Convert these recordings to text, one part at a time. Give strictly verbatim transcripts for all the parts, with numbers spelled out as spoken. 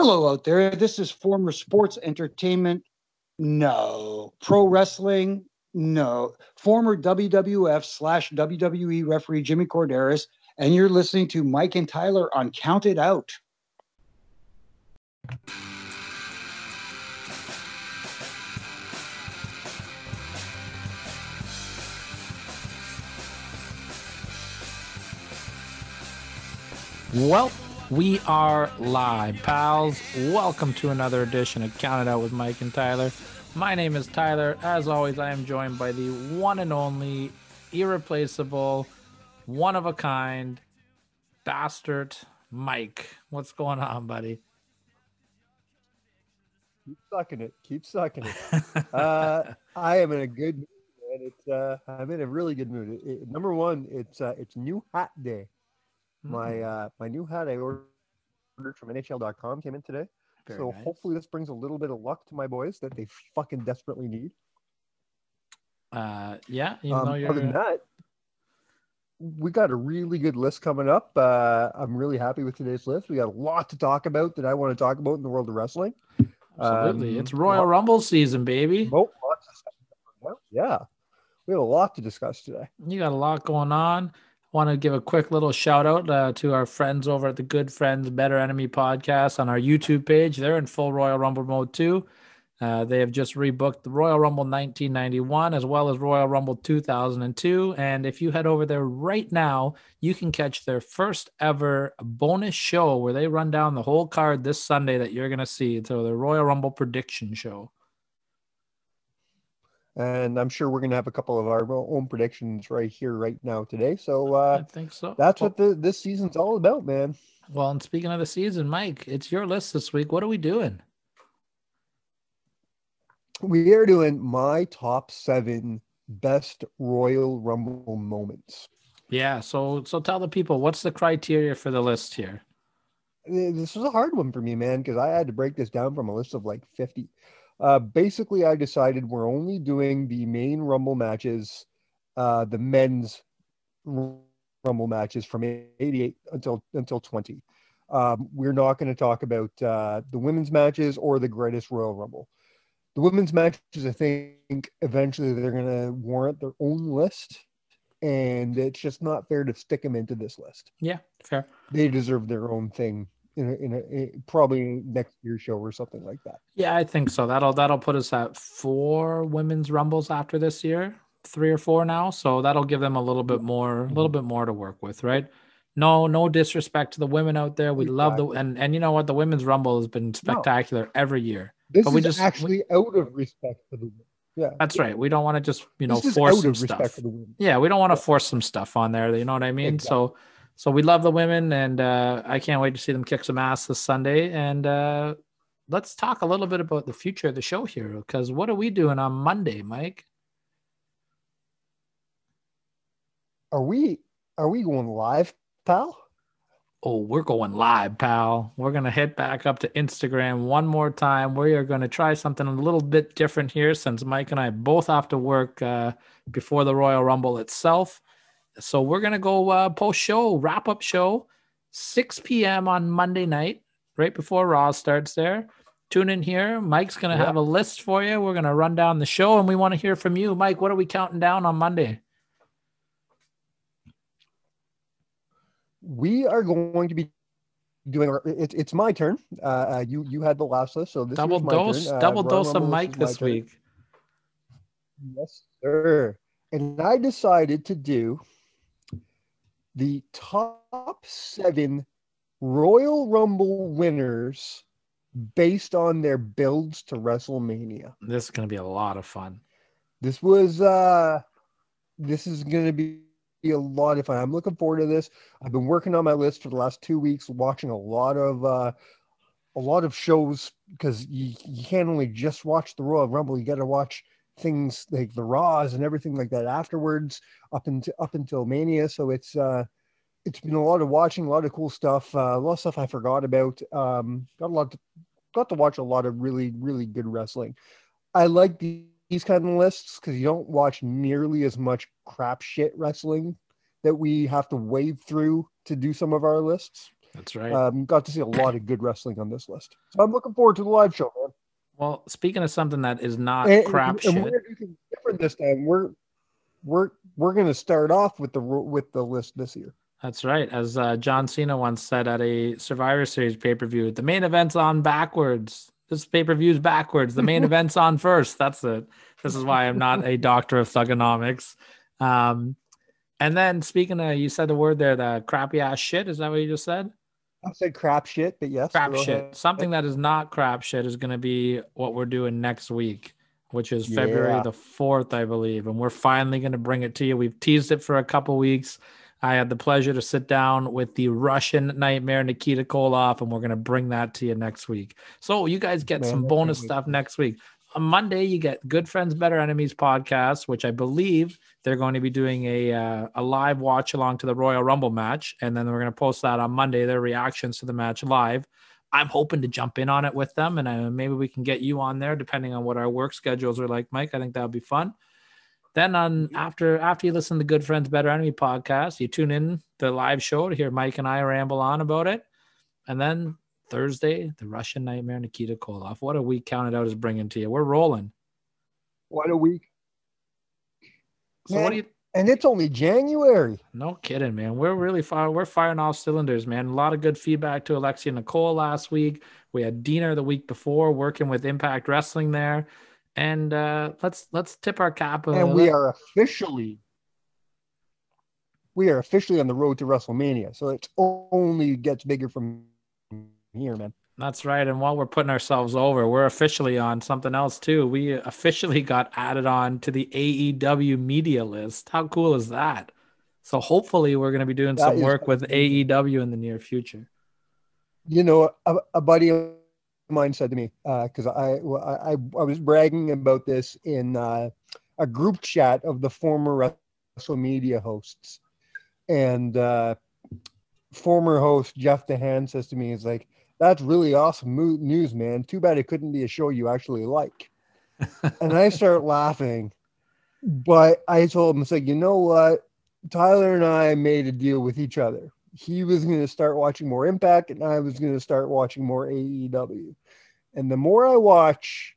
Hello out there. This is former sports entertainment. No. Pro wrestling. No. Former W W F slash W W E referee Jimmy Corderas. And you're listening to Mike and Tyler on Count It Out. Well, we are live, pals. Welcome to another edition of Count It Out with Mike and Tyler. My name is Tyler. As always, I am joined by the one and only, irreplaceable, one-of-a-kind, bastard Mike. What's going on, buddy? Keep sucking it. Keep sucking it. uh, I am in a good mood, man. It's, uh, I'm in a really good mood. It, it, number one, it's uh, it's new hat day. My uh, my new hat I ordered from N H L dot com came in today. Very so nice. Hopefully this brings a little bit of luck to my boys that they fucking desperately need. Uh, yeah. Even um, though you're... Other than that, we got a really good list coming up. Uh, I'm really happy with today's list. We got a lot to talk about that I want to talk about in the world of wrestling. Absolutely. Um, it's Royal lot... Rumble season, baby. Oh, yeah. We have a lot to discuss today. You got a lot going on. Want to give a quick little shout out uh, to our friends over at the Good Friends Better Enemy podcast on our YouTube page. They're in full Royal Rumble mode too. Uh, they have just rebooked the Royal Rumble nineteen ninety-one as well as Royal Rumble two thousand two. And if you head over there right now, you can catch their first ever bonus show where they run down the whole card this Sunday that you're going to see. So the Royal Rumble prediction show. And I'm sure we're going to have a couple of our own predictions right here, right now, today. So uh, I think so. That's well, what the, this season's all about, man. Well, and speaking of the season, Mike, it's your list this week. What are we doing? We are doing my top seven best Royal Rumble moments. Yeah. So, so tell the people, what's the criteria for the list here? This was a hard one for me, man, because I had to break this down from a list of like fifty. Uh, basically, I decided we're only doing the main Rumble matches, uh, the men's Rumble matches from eighty-eight until until twenty. Um, we're not going to talk about uh, the women's matches or the greatest Royal Rumble. The women's matches, I think, eventually they're going to warrant their own list, and it's just not fair to stick them into this list. Yeah, fair. They deserve their own thing. In a, in a, in probably next year's show or something like that. Yeah, I think so. That'll that'll put us at four women's rumbles after this year, three or four now. So that'll give them a little bit more, a little bit more to work with, right? No, no disrespect to the women out there. We exactly. love the and and you know what, the women's rumble has been spectacular no. every year. This but is we just, actually we, out of respect for the women. Yeah, that's right. We don't want to just you know this force is out some of respect stuff. For the women. Yeah, we don't want to yeah. force some stuff on there. You know what I mean? Exactly. So. So we love the women, and uh, I can't wait to see them kick some ass this Sunday. And uh, let's talk a little bit about the future of the show here, because what are we doing on Monday, Mike? Are we are we going live, pal? Oh, we're going live, pal. We're going to hit back up to Instagram one more time. We are going to try something a little bit different here since Mike and I both have to work uh, before the Royal Rumble itself. So we're going to go uh, post-show, wrap-up show, six p.m. on Monday night, right before Raw starts there. Tune in here. Mike's going to yeah. have a list for you. We're going to run down the show, and we want to hear from you. Mike, what are we counting down on Monday? We are going to be doing – it's my turn. Uh, you you had the last list, so this double is my dose, turn. Uh, double Royal dose Rumble of Mike this week. Turn. Yes, sir. And I decided to do – the top seven Royal Rumble winners based on their builds to WrestleMania. This is going to be a lot of fun. This was, uh, this is going to be a lot of fun. I'm looking forward to this. I've been working on my list for the last two weeks, watching a lot of, uh, a lot of shows because you, you can't only just watch the Royal Rumble. You got to watch things like the Raws and everything like that afterwards up into up until Mania. So it's uh it's been a lot of watching, a lot of cool stuff, uh, a lot of stuff I forgot about. Um got a lot to, got to watch a lot of really really good wrestling. I like the, these kind of lists because you don't watch nearly as much crap shit wrestling that we have to wade through to do some of our lists. That's right. Um, got to see a lot of good wrestling on this list. So I'm looking forward to the live show, man. Well, speaking of something that is not and, crap and, and shit. We're different this time. We're we're we're going to start off with the with the list this year. That's right. As uh, John Cena once said at a Survivor Series pay-per-view, the main event's on backwards. This pay-per-view's backwards. The main event's on first. That's it. This is why I'm not a doctor of thugonomics. Um, and then speaking of, you said the word there, the crappy-ass shit. Is that what you just said? I said crap shit, but yes. Crap shit. Ahead. Something that is not crap shit is going to be what we're doing next week, which is February yeah. the fourth, I believe. And we're finally going to bring it to you. We've teased it for a couple weeks. I had the pleasure to sit down with the Russian Nightmare, Nikita Koloff, and we're going to bring that to you next week. So you guys get Man, some bonus stuff next week. On Monday, you get Good Friends, Better Enemies podcast, which I believe they're going to be doing a uh, a live watch along to the Royal Rumble match. And then we're going to post that on Monday, their reactions to the match live. I'm hoping to jump in on it with them, and I, maybe we can get you on there, depending on what our work schedules are like, Mike. I think that would be fun. Then on after after you listen to the Good Friends Better Enemy podcast, you tune in the live show to hear Mike and I ramble on about it. And then Thursday, the Russian Nightmare, Nikita Koloff. What a week Count It Out is bringing to you. We're rolling. What a week. So man, what do you? And it's only January. No kidding, man. We're really fire. We're firing off cylinders, man. A lot of good feedback to Alexia Nicole last week. We had Diener the week before working with Impact Wrestling there. And uh, let's let's tip our cap. And little. we are officially, we are officially on the road to WrestleMania. So it only gets bigger from here, man. That's right. And while we're putting ourselves over, we're officially on something else too. We officially got added on to the A E W media list. How cool is that? So hopefully we're going to be doing that some work with A E W in the near future. You know, a, a buddy of mine said to me, because uh, I, I I was bragging about this in uh, a group chat of the former WrestleMania hosts, and uh, former host Jeff DeHaan says to me, "Is like that's really awesome news, man. Too bad it couldn't be a show you actually like." And I start laughing, but I told him, "It's like, you know what? Tyler and I made a deal with each other. He was going to start watching more Impact, and I was going to start watching more A E W. And the more I watch,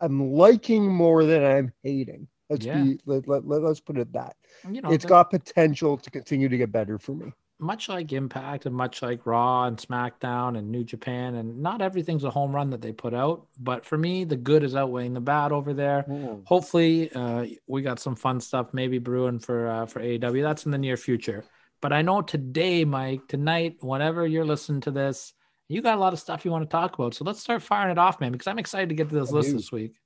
I'm liking more than I'm hating. Let's yeah. be let, let, let, let's put it that. You know, it's got potential to continue to get better for me. Much like Impact and much like Raw and SmackDown and New Japan, and not everything's a home run that they put out. But for me, the good is outweighing the bad over there. Oh. Hopefully, uh, we got some fun stuff maybe brewing for uh, for A E W. That's in the near future." But I know today, Mike, tonight, whenever you're listening to this, you got a lot of stuff you want to talk about. So let's start firing it off, man, because I'm excited to get to this I list do. this week.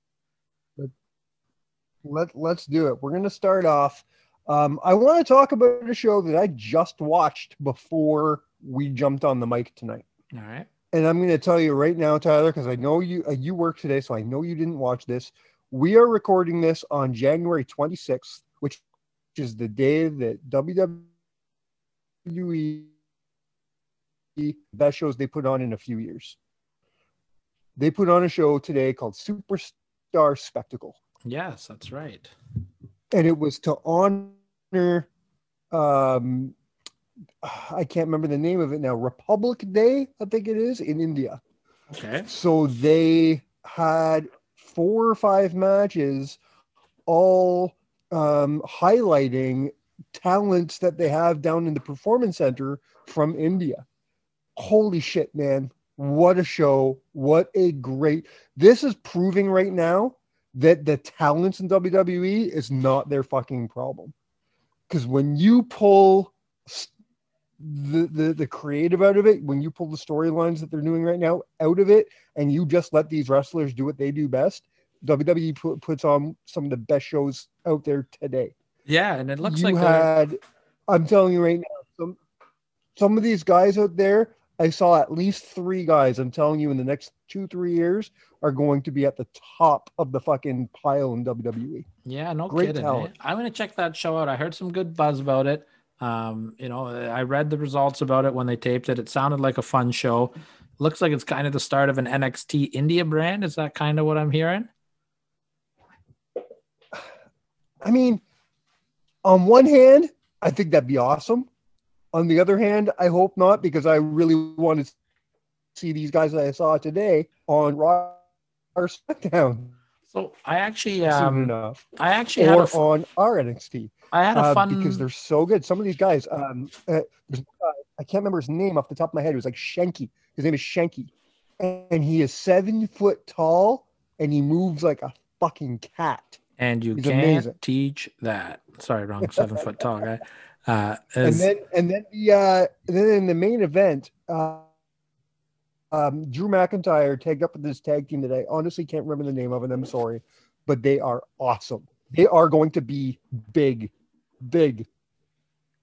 Let, let's do it. We're going to start off. Um, I want to talk about a show that I just watched before we jumped on the mic tonight. All right. And I'm going to tell you right now, Tyler, because I know you uh, you work today, so I know you didn't watch this. We are recording this on January twenty-sixth, which is the day that W W E best shows they put on in a few years. They put on a show today called Superstar Spectacle. Yes, that's right. And it was to honor, um, I can't remember the name of it now, Republic Day, I think it is, in India. Okay. So they had four or five matches, all um, highlighting talents that they have down in the performance center from India. Holy shit, man. What a show. What a great, this is proving right now that the talents in W W E is not their fucking problem. Because when you pull the, the, the creative out of it, when you pull the storylines that they're doing right now out of it, and you just let these wrestlers do what they do best, W W E put, puts on some of the best shows out there today. Yeah, and it looks you like you had, I'm telling you right now, some, some of these guys out there, I saw at least three guys, I'm telling you, in the next two, three years are going to be at the top of the fucking pile in W W E. Yeah, no Great kidding. Talent. I'm going to check that show out. I heard some good buzz about it. Um, you know, I read the results about it when they taped it. It sounded like a fun show. Looks like it's kind of the start of an N X T India brand. Is that kind of what I'm hearing? I mean... On one hand, I think that'd be awesome. On the other hand, I hope not, because I really want to see these guys that I saw today on Raw or SmackDown. So I actually, um, enough. I actually or had a f- on our N X T. I had a fun uh, because they're so good. Some of these guys, um, uh, there's, uh, I can't remember his name off the top of my head. It was like Shanky. His name is Shanky, and he is seven foot tall, and he moves like a fucking cat. And you He's can't amazing. teach that. Sorry, wrong seven foot tall guy. Uh, is... And then, and then the, uh, and then in the main event, uh, um, Drew McIntyre tagged up with this tag team that I honestly can't remember the name of, and I'm sorry, but they are awesome. They are going to be big, big.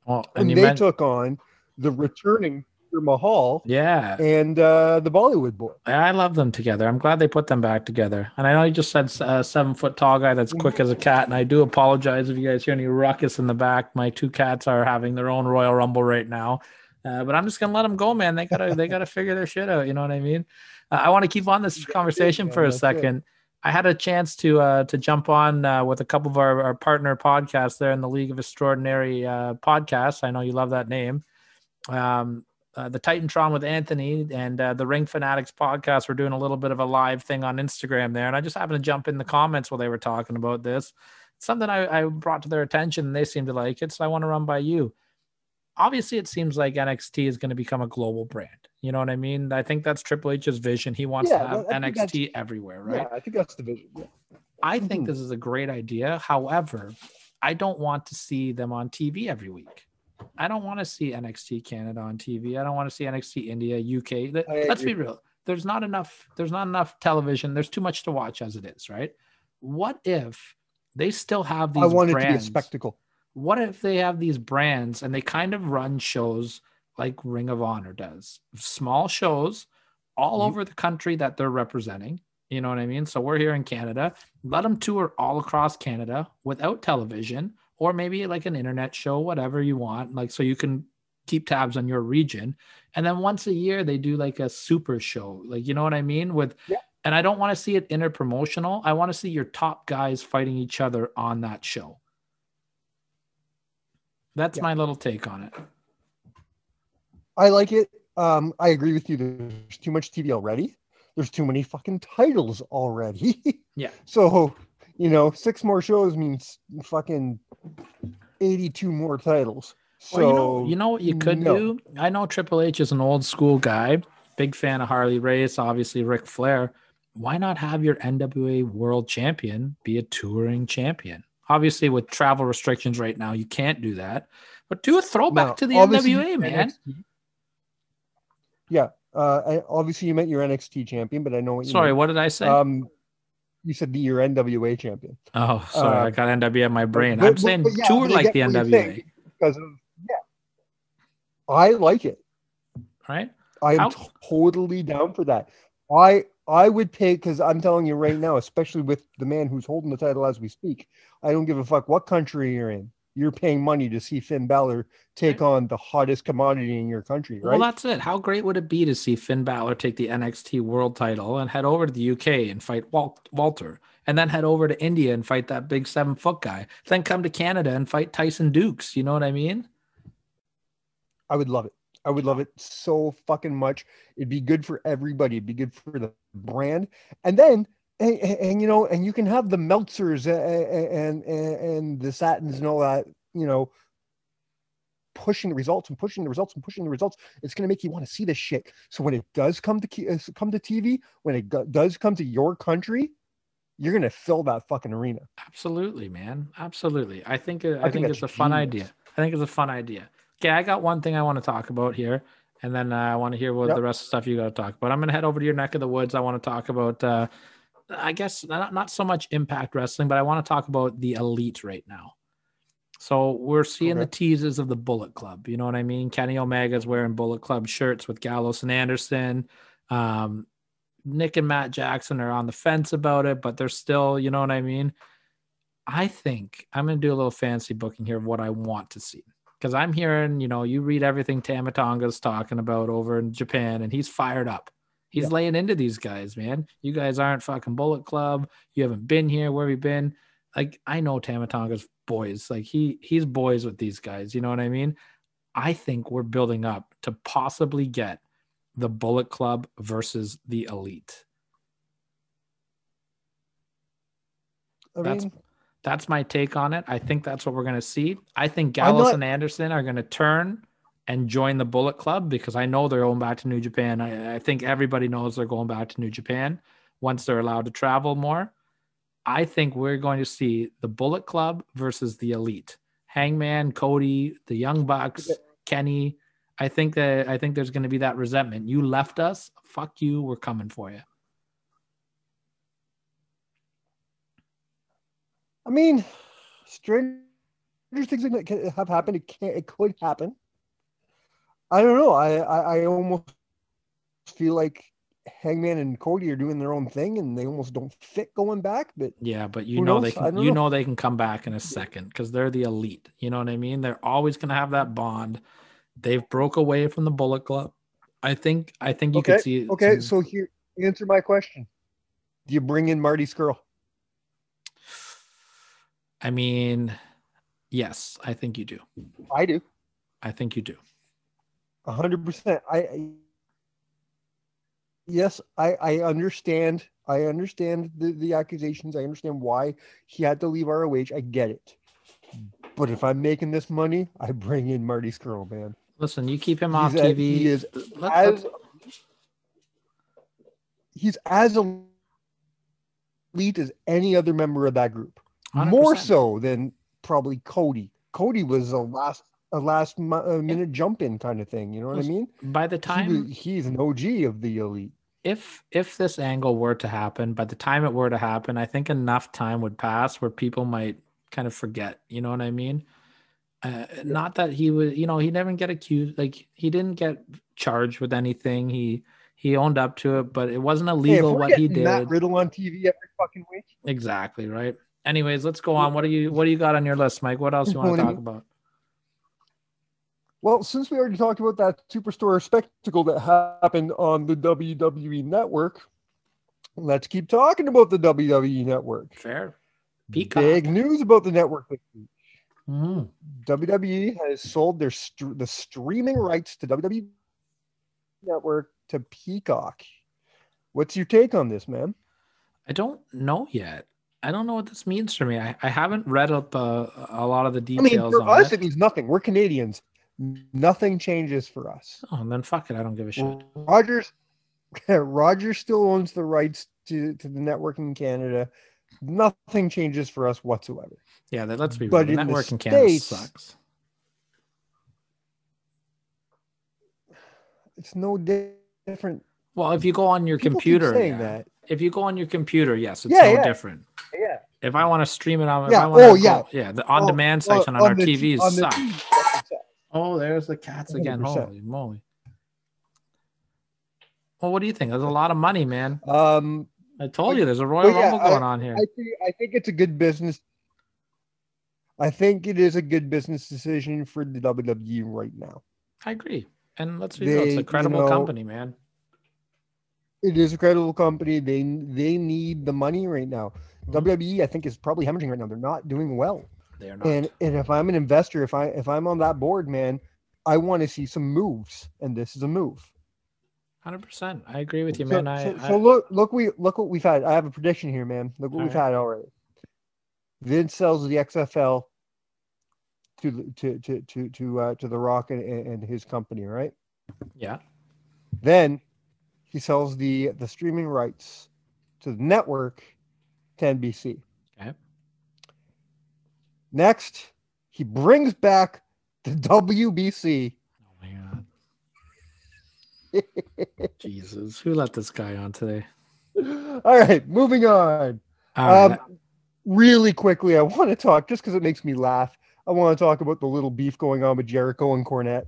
Well, and, and they meant... took on the returning Mahal, yeah, and uh, the Bollywood boy. I love them together. I'm glad they put them back together. And I know you just said uh, seven foot tall guy that's quick as a cat. And I do apologize if you guys hear any ruckus in the back. My two cats are having their own Royal Rumble right now, uh, but I'm just gonna let them go, man. They gotta, they gotta figure their shit out. You know what I mean? Uh, I want to keep on this conversation yeah, for a second. It. I had a chance to uh, to jump on uh, with a couple of our, our partner podcasts there in the League of Extraordinary uh, Podcasts. I know you love that name. Um. Uh, the Titantron with Anthony and uh, the Ring Fanatics podcast. We're doing a little bit of a live thing on Instagram there. And I just happened to jump in the comments while they were talking about this. It's something I, I brought to their attention and they seem to like it. So I want to run by you. Obviously, it seems like N X T is going to become a global brand. You know what I mean? I think that's Triple H's vision. He wants yeah, to have N X T everywhere, right? Yeah, I think that's the vision. Yeah. I think mm-hmm. this is a great idea. However, I don't want to see them on T V every week. I don't want to see N X T Canada on T V. I don't want to see N X T India, U K. Let's be real. There's not enough. There's not enough television. There's too much to watch as it is, right? What if they still have these brands? I want it to be a spectacle. What if they have these brands and they kind of run shows like Ring of Honor does? Small shows all over the country that they're representing. You know what I mean? So we're here in Canada. Let them tour all across Canada without television. Or maybe like an internet show, whatever you want, like so you can keep tabs on your region. And then once a year they do like a super show, like you know what I mean? With yeah. And I don't want to see it interpromotional. I want to see your top guys fighting each other on that show. That's yeah. my little take on it. I like it. Um, I agree with you. There's too much T V already. There's too many fucking titles already. yeah. So. You know, six more shows means fucking eighty-two more titles. So well, you know, you know what you could no. do? I know Triple H is an old school guy, big fan of Harley Race, obviously Ric Flair. Why not have your N W A world champion be a touring champion? Obviously, with travel restrictions right now, you can't do that. But do a throwback now, to the N W A, man. N X T. Yeah. Uh, I, obviously, you meant your N X T champion, but I know what you Sorry, meant. what did I say? Um, You said be your N W A champion. Oh, sorry, uh, I got N W A in my brain. But, I'm but, saying but, yeah, tour like the N W A. Because of, yeah, I like it. Right? I am Out. totally down for that. I I would pay because I'm telling you right now, especially with the man who's holding the title as we speak. I don't give a fuck what country you're in. You're paying money to see Finn Balor take right. on the hottest commodity in your country, right? Well, that's it. How great would it be to see Finn Balor take the N X T world title and head over to the U K and fight Walt- Walter, and then head over to India and fight that big seven-foot guy, then come to Canada and fight Tyson Dukes. You know what I mean? I would love it. I would love it so fucking much. It'd be good for everybody. It'd be good for the brand. And then... And, and you know, and you can have the Meltzers and, and and the Satins and all that, you know, pushing the results and pushing the results and pushing the results. It's going to make you want to see this shit. So when it does come to come to T V, when it does come to your country, you're going to fill that fucking arena. Absolutely, man. Absolutely. I think I, I think, think it's a fun genius. idea. I think it's a fun idea. Okay, I got one thing I want to talk about here, and then uh, I want to hear what yep. the rest of the stuff you got to talk about. I'm going to head over to your neck of the woods. I want to talk about. Uh, I guess not, not so much Impact Wrestling, but I want to talk about the Elite right now. So we're seeing okay. the teases of the Bullet Club. You know what I mean? Kenny Omega's wearing Bullet Club shirts with Gallows and Anderson. Um, Nick and Matt Jackson are on the fence about it, but they're still, you know what I mean? I think I'm going to do a little fancy booking here of what I want to see. Because I'm hearing, you know, you read everything Tama Tonga's talking about over in Japan, and he's fired up. He's yeah. laying into these guys, man. You guys aren't fucking Bullet Club. You haven't been here. Where have you been? Like, I know Tama Tonga's boys. Like, he he's boys with these guys. You know what I mean? I think we're building up to possibly get the Bullet Club versus the Elite. I mean, that's that's my take on it. I think that's what we're going to see. I think Gallows not, and Anderson are going to turn and join the Bullet Club, because I know they're going back to New Japan. I, I think everybody knows they're going back to New Japan once they're allowed to travel more. I think we're going to see the Bullet Club versus the Elite. Hangman, Cody, the Young Bucks, Kenny. I think that I think there's going to be that resentment. You left us. Fuck you. We're coming for you. I mean, strange things like that have happened. It can't. It could happen. I don't know. I, I, I almost feel like Hangman and Cody are doing their own thing, and they almost don't fit going back. But yeah, but you know knows? they can, you know. know they can come back in a second, because they're the Elite. You know what I mean? They're always going to have that bond. They've broke away from the Bullet Club. I think. I think you okay. could see. Okay, some... so here, answer my question: do you bring in Marty Scurll? I mean, yes, I think you do. I do. I think you do. A hundred percent. I, I yes, I, I understand. I understand the, the accusations. I understand why he had to leave R O H. I get it. But if I'm making this money, I bring in Marty Scurll, man. Listen, you keep him he's off a, T V. He is let's, as let's... he's as elite as any other member of that group. one hundred percent. More so than probably Cody. Cody was a last a last minute jump in kind of thing. You know what I mean? By the time he, he's an O G of the Elite. If if this angle were to happen, by the time it were to happen, I think enough time would pass where people might kind of forget. You know what I mean? Uh, yeah. Not that he would. You know, he never get accused. Like, he didn't get charged with anything. He. He owned up to it, but it wasn't illegal hey, what he did. Matt Riddle on T V every fucking week. Exactly right. Anyways, let's go on. What do you what do you got on your list, Mike? What else do you want to talk about? Well, since we already talked about that Superstore spectacle that happened on the W W E Network, let's keep talking about the W W E Network. Fair. Peacock. Big news about the network this week. Mm. W W E has sold their st- the streaming rights to W W E Network to Peacock. What's your take on this, man? I don't know yet. I don't know what this means for me. I, I haven't read up uh, a lot of the details. I mean, for on us, it. it means nothing. We're Canadians. Nothing changes for us. Oh, and then fuck it. I don't give a shit. Rogers, Rogers still owns the rights to, to the network in Canada. Nothing changes for us whatsoever. Yeah, that, let's be real. The network in Canada sucks. It's no different. Well, if you go on your People computer, keep saying yeah. that. If you go on your computer, yes, it's yeah, no yeah. different. Yeah. If I want to stream it on, yeah. I want oh, to, yeah. yeah, the on-demand oh, section on, on our the, T Vs on suck. The T V. Oh, there's the cats one hundred percent. Again. Holy moly! Well, what do you think? There's a lot of money, man. Um, I told you, there's a Royal Rumble yeah, going I, on here. I think, I think it's a good business. I think it is a good business decision for the W W E right now. I agree, and let's be real, it's a credible you know, company, man. It is a credible company. They they need the money right now. Mm-hmm. W W E, I think, is probably hemorrhaging right now. They're not doing well. They are not. And and if I'm an investor, if I if I'm on that board, man, I want to see some moves, and this is a move. one hundred percent. I agree with you, man. So, I, so, I, so look look we look what we've had. I have a prediction here, man. Look what we've right. had already. Vince sells the X F L to to to to to uh, to The Rock and, and his company, right? Yeah. Then. He sells the, the streaming rights to the network to N B C. Okay. Next, he brings back the W B C. Oh, my God. Jesus. Who let this guy on today? All right. Moving on. All right. Um, really quickly, I want to talk, just because it makes me laugh, I want to talk about the little beef going on with Jericho and Cornette.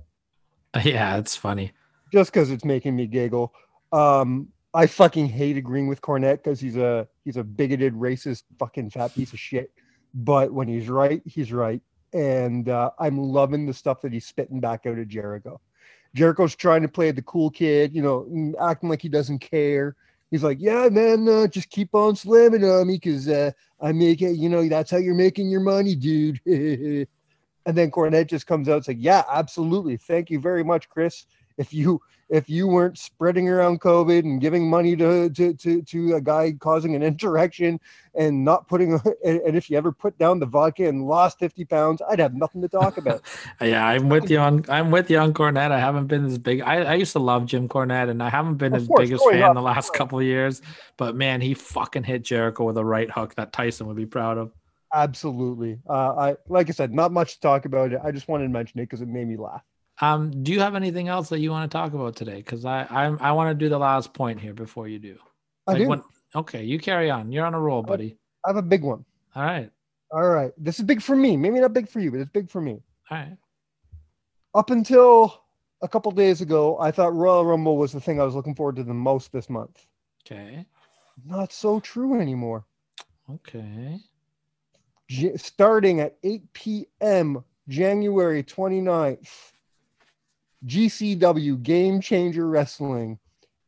Yeah, it's funny. Just because it's making me giggle. Um, I fucking hate agreeing with Cornette because he's a he's a bigoted, racist, fucking fat piece of shit. But when he's right, he's right, and uh, I'm loving the stuff that he's spitting back out at Jericho. Jericho's trying to play the cool kid, you know, acting like he doesn't care. He's like, "Yeah, man, uh, just keep on slamming on me because uh, I make it. You know, that's how you're making your money, dude." And then Cornette just comes out and says, yeah, absolutely. Thank you very much, Chris. If you if you weren't spreading around COVID and giving money to to to, to a guy causing an insurrection and not putting and, and if you ever put down the vodka and lost fifty pounds, I'd have nothing to talk about. Yeah, I'm with you on I'm with you on Cornette. I haven't been as big. I, I used to love Jim Cornette, and I haven't been of his course, biggest fan up. the last couple of years. But man, he fucking hit Jericho with a right hook that Tyson would be proud of. Absolutely. Uh, I like I said, not much to talk about it. I just wanted to mention it because it made me laugh. Um, do you have anything else that you want to talk about today? Because I I'm, I want to do the last point here before you do. I like do. When, okay, you carry on. You're on a roll, buddy. I have a big one. All right. All right. This is big for me. Maybe not big for you, but it's big for me. All right. Up until a couple days ago, I thought Royal Rumble was the thing I was looking forward to the most this month. Okay. Not so true anymore. Okay. J- starting at eight p.m. January twenty-ninth. G C W Game Changer Wrestling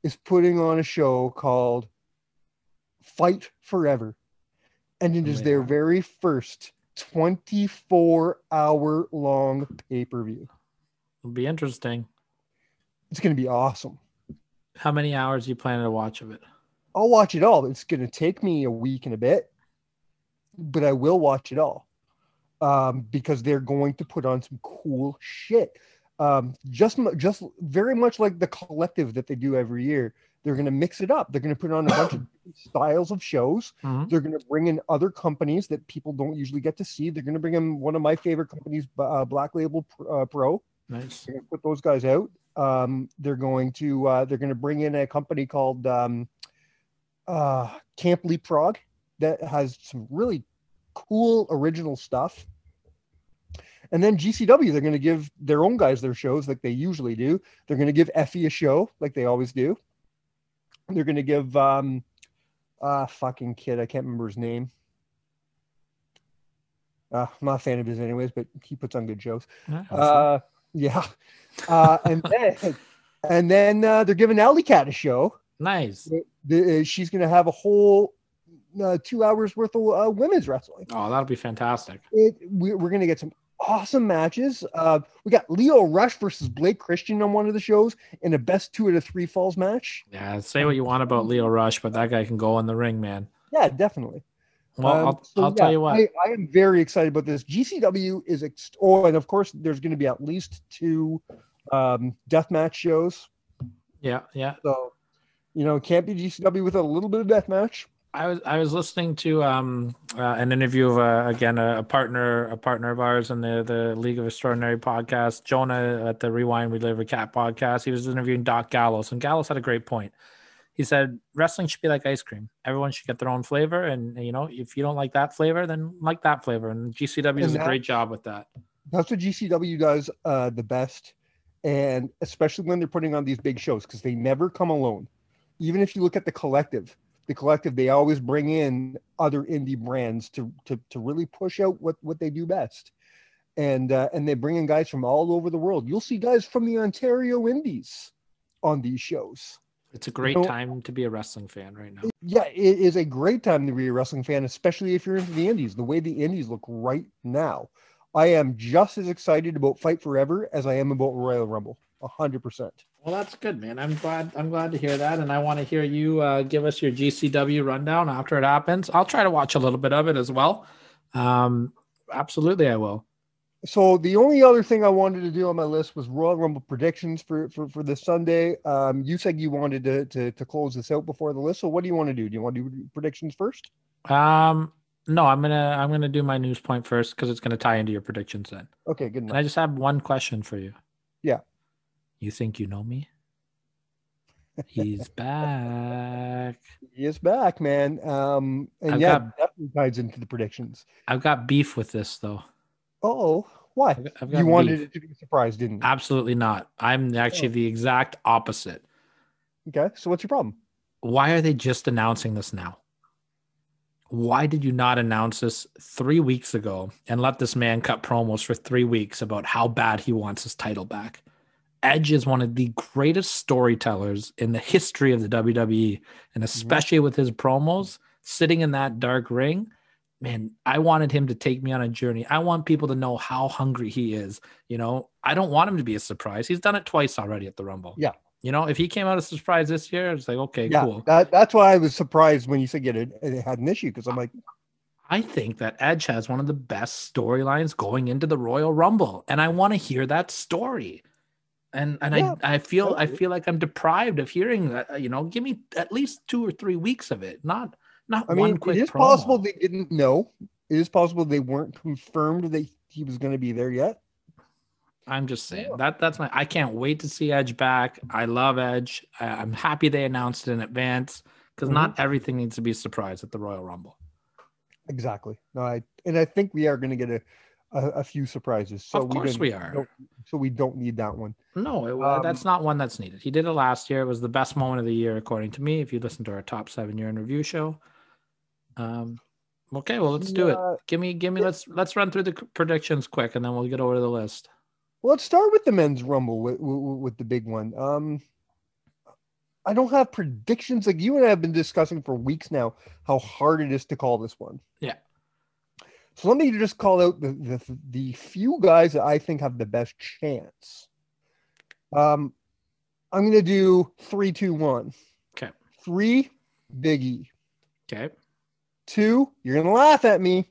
is putting on a show called Fight Forever, and it oh, is their God. very first twenty-four hour long pay-per-view. It'll be interesting. It's going to be awesome. How many hours are you planning to watch of it? I'll watch it all. It's going to take me a week and a bit, but I will watch it all um, because they're going to put on some cool shit. Um, just, just very much like the collective that they do every year. They're going to mix it up. They're going to put on a bunch of styles of shows. Mm-hmm. They're going to bring in other companies that people don't usually get to see. They're going to bring in one of my favorite companies, uh, Black Label uh, Pro. Nice. They're going to put those guys out. Um, they're going to, uh, they're going to bring in a company called, um, uh, Camp Leapfrog that has some really cool original stuff. And then G C W, they're going to give their own guys their shows like they usually do. They're going to give Effie a show like they always do. They're going to give um, ah fucking kid, I can't remember his name. Uh, I'm not a fan of his anyways, but he puts on good shows. Uh, yeah, uh, and then and then uh, they're giving Alley Cat a show. Nice. The, the, she's going to have a whole. Uh, two hours worth of uh, women's wrestling. Oh, that'll be fantastic. It, we, we're going to get some awesome matches. Uh, we got Lio Rush versus Blake Christian on one of the shows in a best two out of three falls match. Yeah, say what you want about Lio Rush, but that guy can go in the ring, man. Yeah, definitely. Well, um, I'll, so I'll yeah, tell you what. I, I am very excited about this. G C W is, ex- oh, and of course, there's going to be at least two um, deathmatch shows. Yeah, yeah. So, you know, can't be G C W without a little bit of deathmatch. I was I was listening to um, uh, an interview of uh, again a, a partner a partner of ours in the, the League of Extraordinary podcast, Jonah at the Rewind We Live Recap podcast. He was interviewing Doc Gallows, and Gallows had a great point. He said wrestling should be like ice cream; everyone should get their own flavor, and you know if you don't like that flavor, then like that flavor. And G C W and does that, a great job with that. That's what G C W does uh, the best, and especially when they're putting on these big shows because they never come alone. Even if you look at the collective. The collective, they always bring in other indie brands to to to really push out what, what they do best. And uh, and they bring in guys from all over the world. You'll see guys from the Ontario Indies on these shows. It's a great you know, time to be a wrestling fan right now. Yeah, it is a great time to be a wrestling fan, especially if you're into the Indies, the way the Indies look right now. I am just as excited about Fight Forever as I am about Royal Rumble, one hundred percent. Well, that's good, man. I'm glad I'm glad to hear that, and I want to hear you uh, give us your G C W rundown after it happens. I'll try to watch a little bit of it as well. Um, absolutely, I will. So the only other thing I wanted to do on my list was Royal Rumble predictions for, for, for this Sunday. Um, you said you wanted to, to to close this out before the list, so what do you want to do? Do you want to do predictions first? Um, no, I'm gonna I'm gonna do my news point first because it's gonna tie into your predictions then. Okay, good enough. And I just have one question for you. Yeah. You think you know me? He's back. He is back, man. Um, and I've yeah, got, definitely ties into the predictions. I've got beef with this, though. Oh, why? I've, I've you wanted beef. It to be a surprise, didn't you? Absolutely not. I'm actually oh. the exact opposite. Okay, so what's your problem? Why are they just announcing this now? Why did you not announce this three weeks ago and let this man cut promos for three weeks about how bad he wants his title back? Edge is one of the greatest storytellers in the history of the W W E, and especially with his promos, sitting in that dark ring, man, I wanted him to take me on a journey. I want people to know how hungry he is. You know, I don't want him to be a surprise. He's done it twice already at the Rumble. Yeah. You know, if he came out as a surprise this year, it's like, okay, yeah, cool. That, that's why I was surprised when you said it, it had an issue, because I'm like, I think that Edge has one of the best storylines going into the Royal Rumble, and I want to hear that story. And and yeah, I, I feel totally. I feel like I'm deprived of hearing that. You know, give me at least two or three weeks of it. Not not I mean, one quick. It is promo. Possible they didn't know. It is possible they weren't confirmed that he was going to be there yet. I'm just saying that that's my. I can't wait to see Edge back. I love Edge. I, I'm happy they announced it in advance, because mm-hmm. not everything needs to be a surprise at the Royal Rumble. Exactly. No, I and I think we are going to get a, a, a few surprises. So of course we, we are. So we don't need that one. No, it, um, that's not one that's needed. He did it last year. It was the best moment of the year, according to me. If you listen to our top seven year in review show. Um. Okay. Well, let's do uh, it. Give me. Give me. Yeah. Let's let's run through the predictions quick, and then we'll get over to the list. Well, let's start with the men's rumble with, with, with the big one. Um, I don't have predictions. Like you and I have been discussing for weeks now how hard it is to call this one. Yeah. So let me just call out the the, the few guys that I think have the best chance. Um, I'm going to do three, two, one. Okay. Three, Big E. Okay. Two, you're going to laugh at me.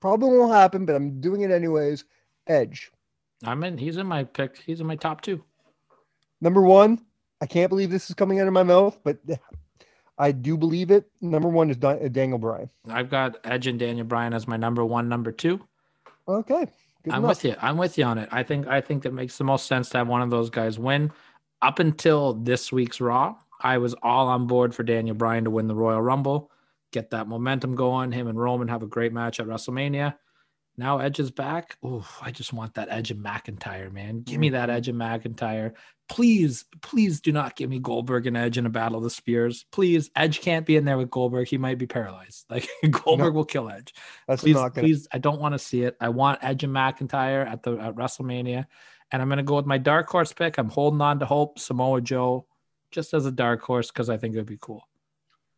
Probably won't happen, but I'm doing it anyways. Edge. I'm in. He's in my pick. He's in my top two. Number one, I can't believe this is coming out of my mouth, but I do believe it. Number one is Daniel Bryan. I've got Edge and Daniel Bryan as my number one, number two. Okay, good I'm enough. with you. I'm with you on it. I think I think that makes the most sense to have one of those guys win. Up until this week's Raw, I was all on board for Daniel Bryan to win the Royal Rumble, get that momentum going. Him and Roman have a great match at WrestleMania. Now Edge is back. Oh, I just want that Edge and McIntyre, man. Give me that Edge and McIntyre. Please, please do not give me Goldberg and Edge in a battle of the spears. Please, Edge can't be in there with Goldberg. He might be paralyzed. Like Goldberg no, will kill Edge. That's please, not gonna... please. I don't want to see it. I want Edge and McIntyre at the at WrestleMania, and I'm gonna go with my dark horse pick. I'm holding on to hope Samoa Joe, just as a dark horse, because I think it would be cool.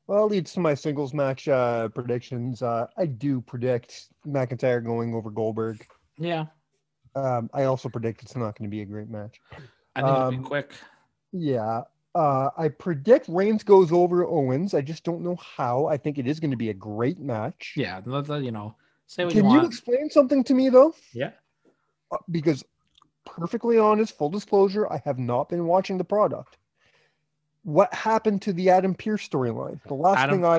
Well, it leads to my singles match uh, predictions. Uh, I do predict McIntyre going over Goldberg. Yeah. Um, I also predict it's not going to be a great match. I think um, it'll be quick. Yeah. Uh, I predict Reigns goes over Owens. I just don't know how. I think it is going to be a great match. Yeah. You know, say what Can you want. Can you explain something to me, though? Yeah. Uh, because perfectly honest, full disclosure, I have not been watching the product. What happened to the Adam Pearce storyline? The last Adam, thing I,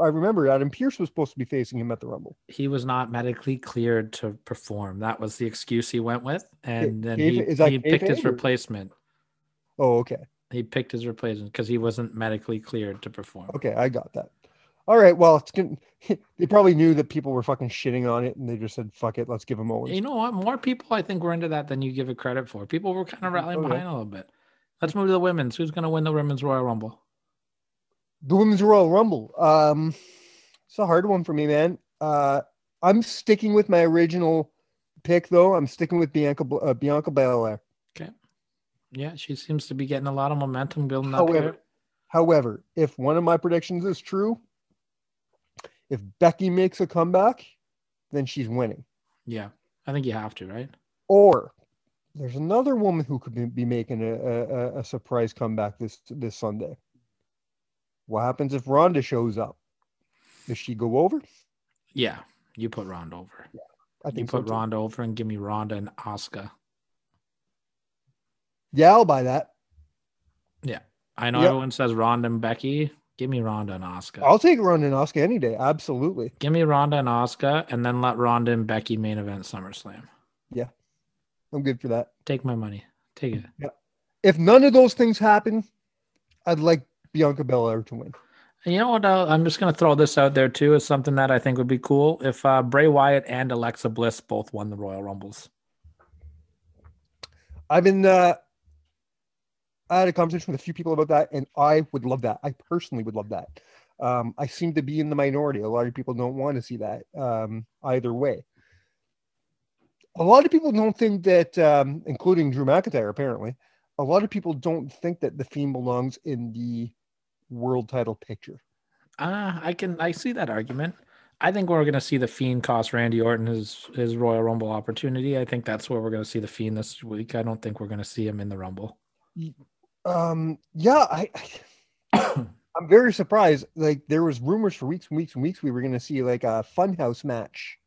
I I remember, Adam Pearce was supposed to be facing him at the Rumble. He was not medically cleared to perform. That was the excuse he went with, and then he, he picked his replacement. Oh, okay. He picked his replacement because he wasn't medically cleared to perform. Okay, I got that. All right, well, it's gonna, they probably knew that people were fucking shitting on it, and they just said, fuck it, let's give him Owens. You know what? More people, I think, were into that than you give it credit for. People were kind of rallying okay. behind a little bit. Let's move to the women's. Who's going to win the women's Royal Rumble? The women's Royal Rumble. Um, it's a hard one for me, man. Uh, I'm sticking with my original pick, though. I'm sticking with Bianca uh, Bianca Belair. Okay. Yeah, she seems to be getting a lot of momentum building up however, here. However, if one of my predictions is true, if Becky makes a comeback, then she's winning. Yeah, I think you have to, right? Or... there's another woman who could be making a, a, a surprise comeback this this Sunday. What happens if Ronda shows up? Does she go over? Yeah, you put Ronda over. Yeah, I think you put so Ronda over and give me Ronda and Asuka. Yeah, I'll buy that. Yeah, I know yep. everyone says Ronda and Becky. Give me Ronda and Asuka. I'll take Ronda and Asuka any day. Absolutely. Give me Ronda and Asuka, and then let Ronda and Becky main event SummerSlam. Yeah. I'm good for that. Take my money. Take it. Yeah. If none of those things happen, I'd like Bianca Belair to win. You know what? I'll, I'm just going to throw this out there, too, as something that I think would be cool. If uh, Bray Wyatt and Alexa Bliss both won the Royal Rumbles. I've been, uh, I had a conversation with a few people about that, and I would love that. I personally would love that. Um, I seem to be in the minority. A lot of people don't want to see that um, either way. A lot of people don't think that, um, including Drew McIntyre, apparently, a lot of people don't think that The Fiend belongs in the world title picture. Ah, uh, I can I see that argument. I think we're going to see the Fiend cost Randy Orton his his Royal Rumble opportunity. I think that's where we're going to see the Fiend this week. I don't think we're going to see him in the Rumble. Um, yeah, I, I I'm very surprised. Like, there was rumors for weeks and weeks and weeks we were going to see like a Funhouse match.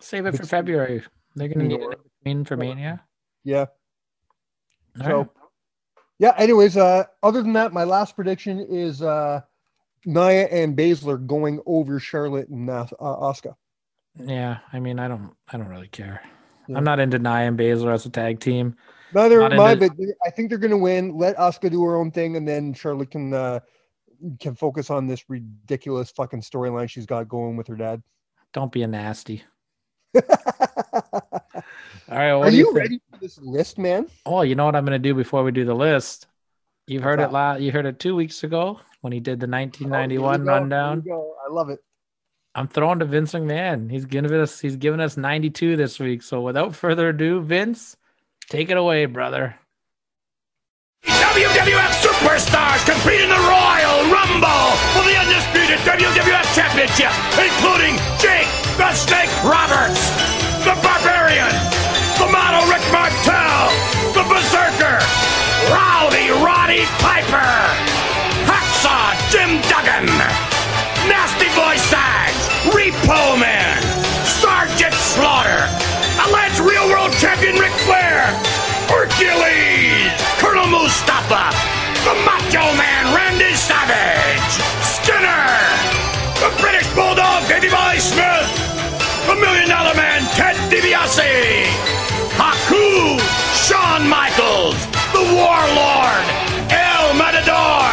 Save it for February. They're going to need it in between for Mania. Yeah. All so, right. yeah. Anyways, uh, other than that, my last prediction is. Uh, Nia and Baszler going over Charlotte and uh, Asuka. Yeah, I mean, I don't, I don't really care. Yeah. I'm not into Nia and Baszler as a tag team. Neither am I, into... but I think they're going to win. Let Asuka do her own thing, and then Charlotte can uh, can focus on this ridiculous fucking storyline she's got going with her dad. Don't be a nasty. All right, well, are you, you ready for this list, man? Oh, you know what I'm going to do before we do the list. You've heard it loud. You heard it two weeks ago when he did the nineteen ninety-one oh, rundown. I love it. I'm throwing to Vince McMahon. He's giving us. He's giving us ninety-two this week. So without further ado, Vince, take it away, brother. W W F superstars compete in the Royal Rumble for the undisputed W W F Championship, including Jake the Snake Roberts, the Barbarian, the Model Rick Martel, the Berserker. Rowdy Roddy Piper, Hacksaw Jim Duggan, Nasty Boy Sags, Repo Man, Sergeant Slaughter, alleged Real World Champion Ric Flair, Hercules, Colonel Mustafa, the Macho Man Randy Savage, Skinner, the British Bulldog Davey Boy Smith, the Million Dollar Man Ted DiBiase, Haku, Shawn Michaels, the Warlord, El Matador,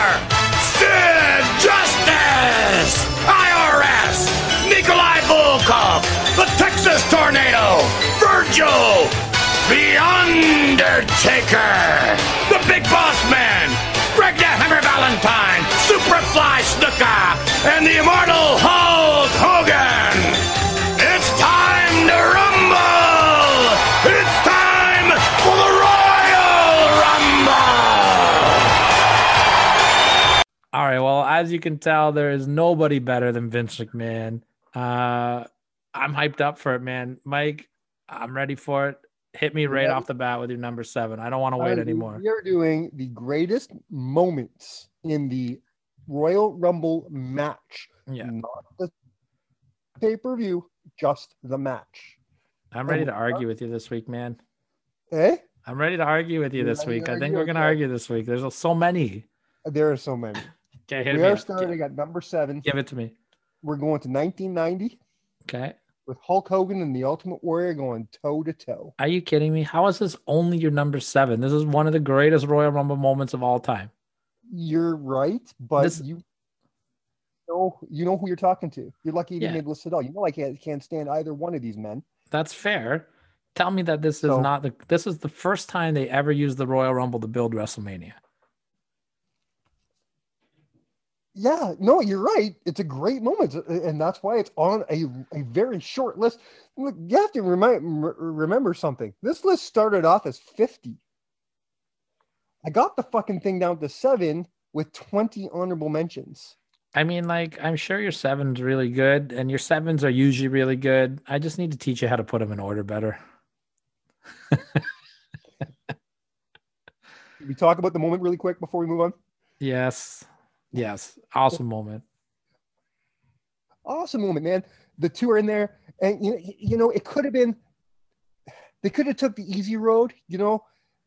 Sid Justice, I R S, Nikolai Volkov, the Texas Tornado, Virgil, The Undertaker, the Big Boss Man, Greg the Hammer Valentine, Superfly Snuka, and the immortal Hulk Hogan. It's time to rumble! It's time for the All right. Well, as you can tell, there is nobody better than Vince McMahon. Uh, I'm hyped up for it, man. Mike, I'm ready for it. Hit me right yeah. off the bat with your number seven. I don't want to wait uh, anymore. You're doing the greatest moments in the Royal Rumble match. Yeah. Not the pay-per-view, just the match. I'm ready to argue with you this week, man. Eh? I'm ready to argue with you this week. I think we're going to argue this week. There's so many. There are so many. Okay, hit we are starting Give. at number seven. Give it to me. We're going to nineteen ninety. Okay. With Hulk Hogan and the Ultimate Warrior going toe to toe. Are you kidding me? How is this only your number seven? This is one of the greatest Royal Rumble moments of all time. You're right, but this... you know you know who you're talking to. You're lucky you yeah. didn't list it all. You know I can't can't stand either one of these men. That's fair. Tell me that this is so, not the this is the first time they ever used the Royal Rumble to build WrestleMania. Yeah, no, you're right. It's a great moment, and that's why it's on a, a very short list. Look, you have to remind, remember something. This list started off as fifty. I got the fucking thing down to seven with twenty honorable mentions. I mean, like, I'm sure your seven's really good, and your sevens are usually really good. I just need to teach you how to put them in order better. Can we talk about the moment really quick before we move on? Yes. Yes, awesome moment. Awesome moment, man. The two are in there, and you know, you know, it could have been. They could have took the easy road, you know.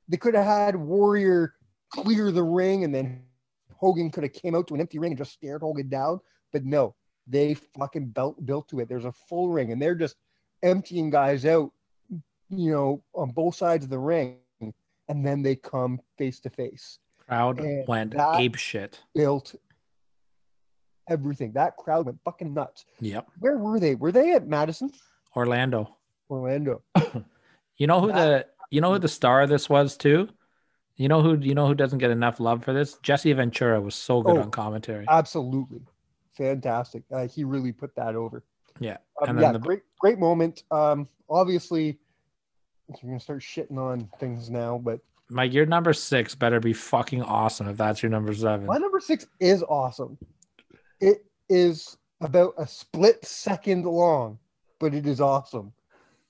They could have had Warrior clear the ring, and then Hogan could have came out to an empty ring and just stared Hogan down. But no, they fucking built built to it. There's a full ring, and they're just emptying guys out, you know, on both sides of the ring, and then they come face to face. Crowd and went ape shit. Built everything. That crowd went fucking nuts. Yep. Where were they? Were they at Madison? Orlando. Orlando. You know who that, the you know who the star of this was too? You know who you know who doesn't get enough love for this? Jesse Ventura was so good oh, on commentary. Absolutely. Fantastic. Uh, he really put that over. Yeah. Um, and then yeah, the... great great moment. Um obviously you're gonna start shitting on things now, but Mike, your number six better be fucking awesome if that's your number seven. My number six is awesome. It is about a split second long, but it is awesome.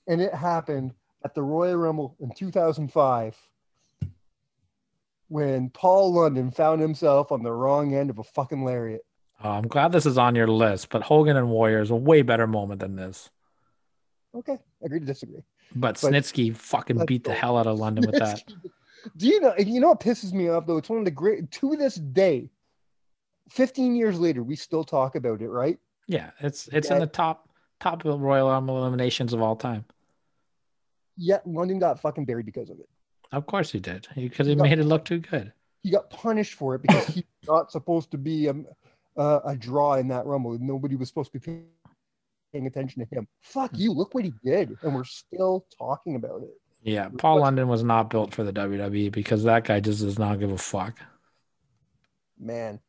And it happened at the Royal Rumble in two thousand five when Paul London found himself on the wrong end of a fucking lariat. Oh, I'm glad this is on your list, but Hogan and Warrior is a way better moment than this. Okay, agree to disagree. But, but Snitsky fucking beat the hell out of London with that. Do you know? You know what pisses me off though? It's one of the great to this day. Fifteen years later, we still talk about it, right? Yeah, it's it's yeah. in the top top Royal Rumble eliminations of all time. Yet London got fucking buried because of it. Of course he did, because he, he made got, it look too good. He got punished for it because he's not supposed to be a, a, a draw in that Rumble. Nobody was supposed to be paying attention to him. Fuck you! Look what he did, and we're still talking about it. Yeah, Paul London was not built for the W W E because that guy just does not give a fuck. Man.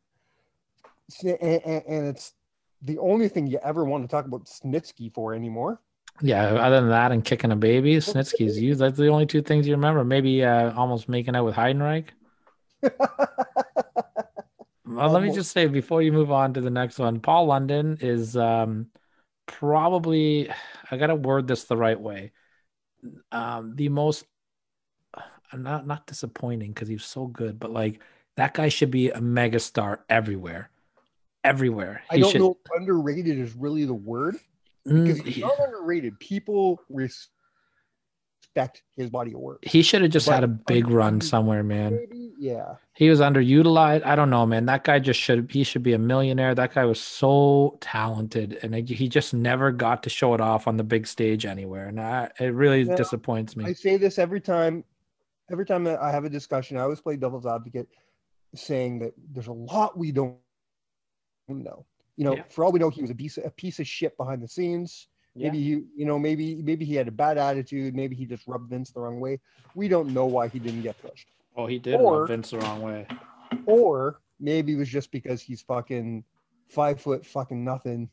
And, and, and it's the only thing you ever want to talk about Snitsky for anymore. Yeah, other than that and kicking a baby, Snitsky's you. That's the only two things you remember. Maybe uh, almost making out with Heidenreich. Well, let me just say before you move on to the next one, Paul London is um, probably, I got to word this the right way. Um, the most not not disappointing because he was so good, but like that guy should be a megastar everywhere, everywhere. He I don't should... know. If underrated is really the word because mm, he's not yeah. underrated. People respect his body of work. He should have just but had a big run somewhere, man. Maybe? Yeah, he was underutilized. I don't know, man. That guy just should. He should be a millionaire. That guy was so talented, and he just never got to show it off on the big stage anywhere. And I, it really yeah, disappoints me. I say this every time, every time I have a discussion. I always play devil's advocate, saying that there's a lot we don't know. You know, yeah. for all we know, he was a piece, a piece of shit behind the scenes. Yeah. Maybe he, you know, maybe maybe he had a bad attitude. Maybe he just rubbed Vince the wrong way. We don't know why he didn't get pushed. Oh, he did or, rub Vince the wrong way. Or maybe it was just because he's fucking five foot fucking nothing.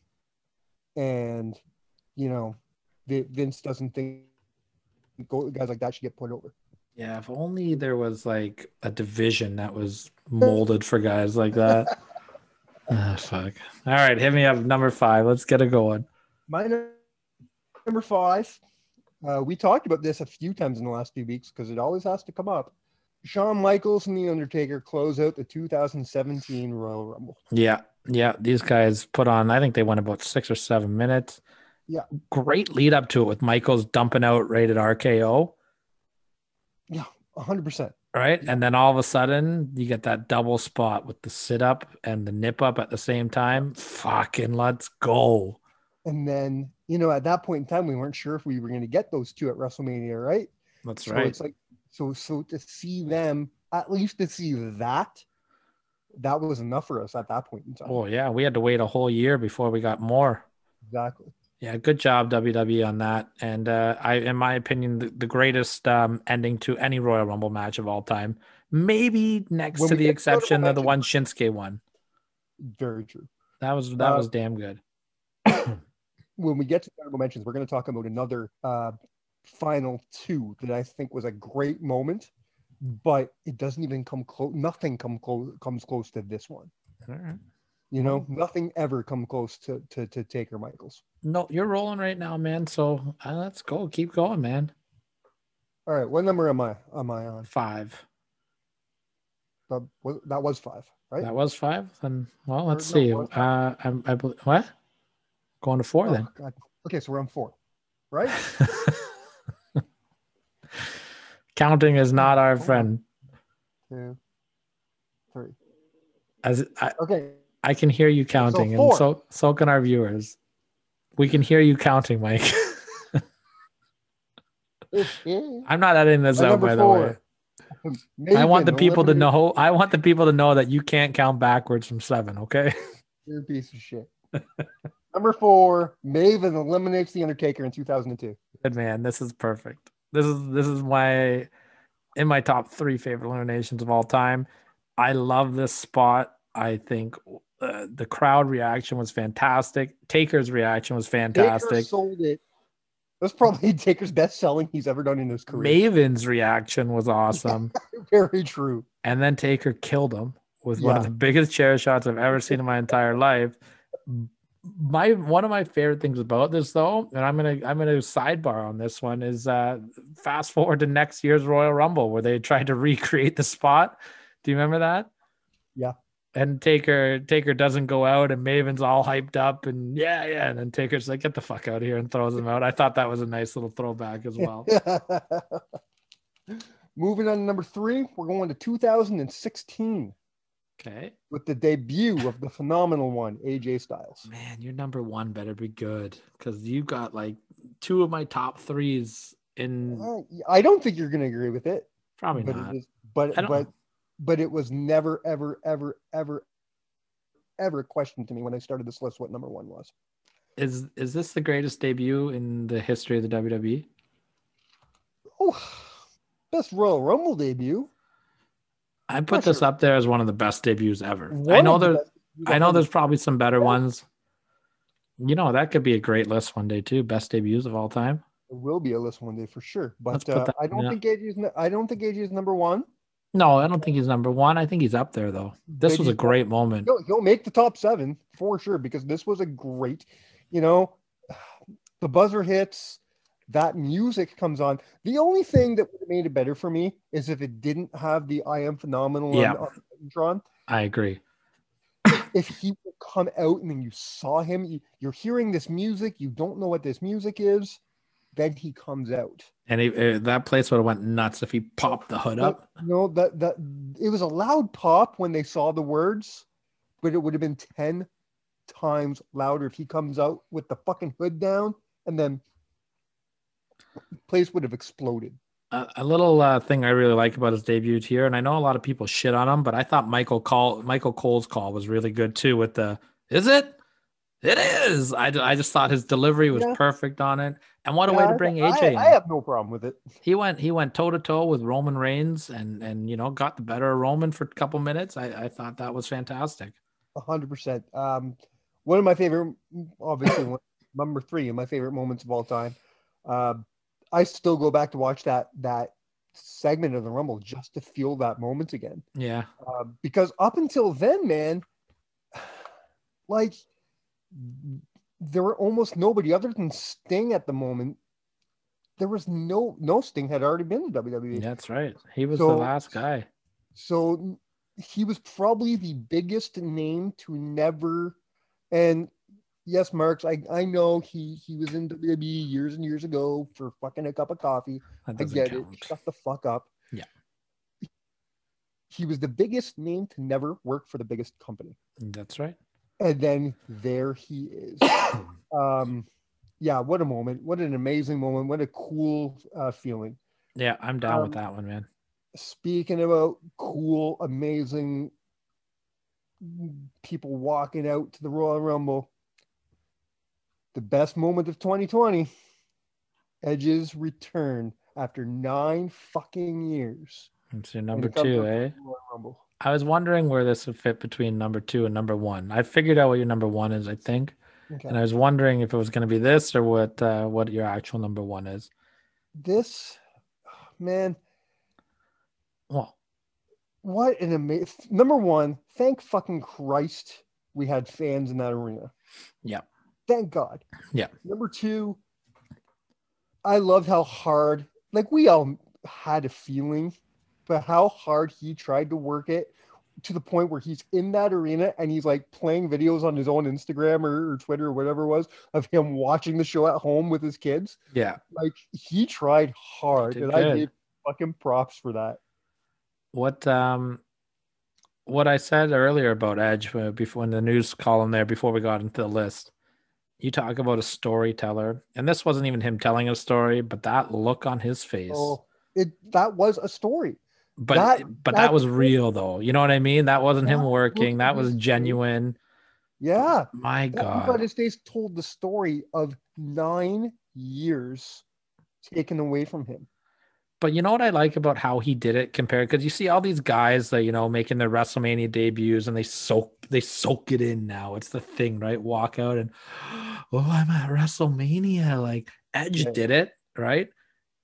And, you know, Vince doesn't think guys like that should get put over. Yeah, if only there was like a division that was molded for guys like that. Oh, fuck. All right, hit me up. Number five. Let's get it going. My number five. Uh, we talked about this a few times in the last few weeks because it always has to come up. Shawn Michaels and The Undertaker close out the two thousand seventeen Royal Rumble. Yeah, yeah. These guys put on, I think they went about six or seven minutes. Yeah. Great lead up to it with Michaels dumping out Rated R K O. Yeah, one hundred percent. Right? And then all of a sudden, you get that double spot with the sit-up and the nip-up at the same time. Fucking let's go. And then, you know, at that point in time, we weren't sure if we were going to get those two at WrestleMania, right? That's so right. It's like, So, so to see them, at least to see that, that was enough for us at that point in time. Oh, yeah. We had to wait a whole year before we got more. Exactly. Yeah. Good job, W W E, on that. And uh, I, in my opinion, the, the greatest um, ending to any Royal Rumble match of all time, maybe next when to the exception of the one Shinsuke won. Very true. That was, that uh, was damn good. When we get to the honorable mentions, we're going to talk about another uh, final two that I think was a great moment, but it doesn't even come close. Nothing come close comes close to this one. All right. You know, nothing ever come close to to to Taker Michaels. No, you're rolling right now, man. So uh, let's go. Keep going, man. All right. What number am I? Am I on five? That was, that was five, right? That was five. And well, let's or, see. No, uh, I, I what? Going to four oh, then. God. Okay, so we're on four, right? Counting is not our friend. Two, three. As I, okay, I can hear you counting, so and so so can our viewers. We can hear you counting, Mike. I'm not editing this out, by four. the way. Maybe I want the people to know. I want the people to know that you can't count backwards from seven. Okay. You're a piece of shit. Number four, Maven eliminates The Undertaker in two thousand two. Good man, this is perfect. This is this is my in my top three favorite eliminations of all time. I love this spot. I think uh, the crowd reaction was fantastic. Taker's reaction was fantastic. Taker sold it. That's probably Taker's best selling he's ever done in his career. Maven's reaction was awesome. Very true. And then Taker killed him with yeah. one of the biggest chair shots I've ever seen in my entire life. my one of my favorite things about this, though, and I'm gonna I'm gonna sidebar on this one, is uh, fast forward to next year's Royal Rumble where they tried to recreate the spot. Do you remember that? Yeah. And Taker Taker doesn't go out, and Maven's all hyped up, and yeah, yeah, and then Taker's like, "Get the fuck out of here," and throws him out. I thought that was a nice little throwback as well. Moving on to number three, we're going to two thousand sixteen. Okay. With the debut of the phenomenal one, A J Styles. Man, your number one better be good, because you got like two of my top threes in. Well, I don't think you're going to agree with it. Probably but not. It is, but but. But it was never, ever, ever, ever, ever a question to me when I started this list what number one was. Is is this the greatest debut in the history of the W W E? Oh, best Royal Rumble debut. I put this sure. up there as one of the best debuts ever. One I know there's, the I know there's probably some better yeah. ones. You know, that could be a great list one day too. Best debuts of all time. It will be a list one day for sure. But uh, I don't think A J's. I don't think A J's number one. No, I don't think he's number one. I think he's up there, though. This was a great moment. He'll, he'll make the top seven for sure, because this was a great, you know, the buzzer hits, that music comes on. The only thing that would have made it better for me is if it didn't have the I Am Phenomenal yeah. on, on Tron. I agree. If he would come out and then you saw him, you, you're hearing this music, you don't know what this music is, then he comes out. And he, uh, that place would have went nuts if he popped the hood but, up. No, that that it was a loud pop when they saw the words, but it would have been ten times louder if he comes out with the fucking hood down, and then the place would have exploded. Uh, a little uh, thing I really like about his debut here, and I know a lot of people shit on him, but I thought Michael call Michael Cole's call was really good too with the, is it? It is. I, I just thought his delivery was yeah. perfect on it. And what a yeah, way to bring A J I, in. I have no problem with it. He went he went toe-to-toe with Roman Reigns and, and you know, got the better of Roman for a couple minutes. I, I thought that was fantastic. one hundred percent. Um, one of my favorite, obviously, one, number three of my favorite moments of all time. Uh, I still go back to watch that that segment of the Rumble just to feel that moment again. Yeah. Uh, because up until then, man, like... there were almost nobody other than Sting at the moment. There was no, no Sting had already been in W W E. That's right. He was so, the last guy. So he was probably the biggest name to never. And yes, Marks, I, I know he, he was in W W E years and years ago for fucking a cup of coffee. I get count. it. Shut the fuck up. Yeah. He was the biggest name to never work for the biggest company. That's right. And then there he is. Um, yeah, what a moment. What an amazing moment. What a cool uh, feeling. Yeah, I'm down um, with that one, man. Speaking about cool, amazing people walking out to the Royal Rumble, the best moment of twenty twenty, Edge's return after nine fucking years. It's your number two, eh? Royal Rumble. I was wondering where this would fit between number two and number one. I figured out what your number one is, I think. Okay. And I was wondering if it was going to be this or what uh, what your actual number one is. This, man. Well, what an amazing... Number one, thank fucking Christ we had fans in that arena. Yeah. Thank God. Yeah. Number two, I loved how hard... Like, we all had a feeling... But how hard he tried to work it to the point where he's in that arena and he's like playing videos on his own Instagram or, or Twitter or whatever it was of him watching the show at home with his kids. Yeah. Like he tried hard he and good. I gave fucking props for that. What, um, what I said earlier about Edge uh, before in the news column there, before we got into the list, you talk about a storyteller, and this wasn't even him telling a story, but that look on his face, oh, it, that was a story. But that, but that, that was real though. You know what I mean? That wasn't that him working. Was that was genuine. Yeah. My God. United States told the story of nine years taken away from him. But you know what I like about how he did it compared, because you see all these guys that, you know, making their WrestleMania debuts and they soak they soak it in now. It's the thing, right? Walk out and oh, I'm at WrestleMania. Like Edge yeah. did it, right?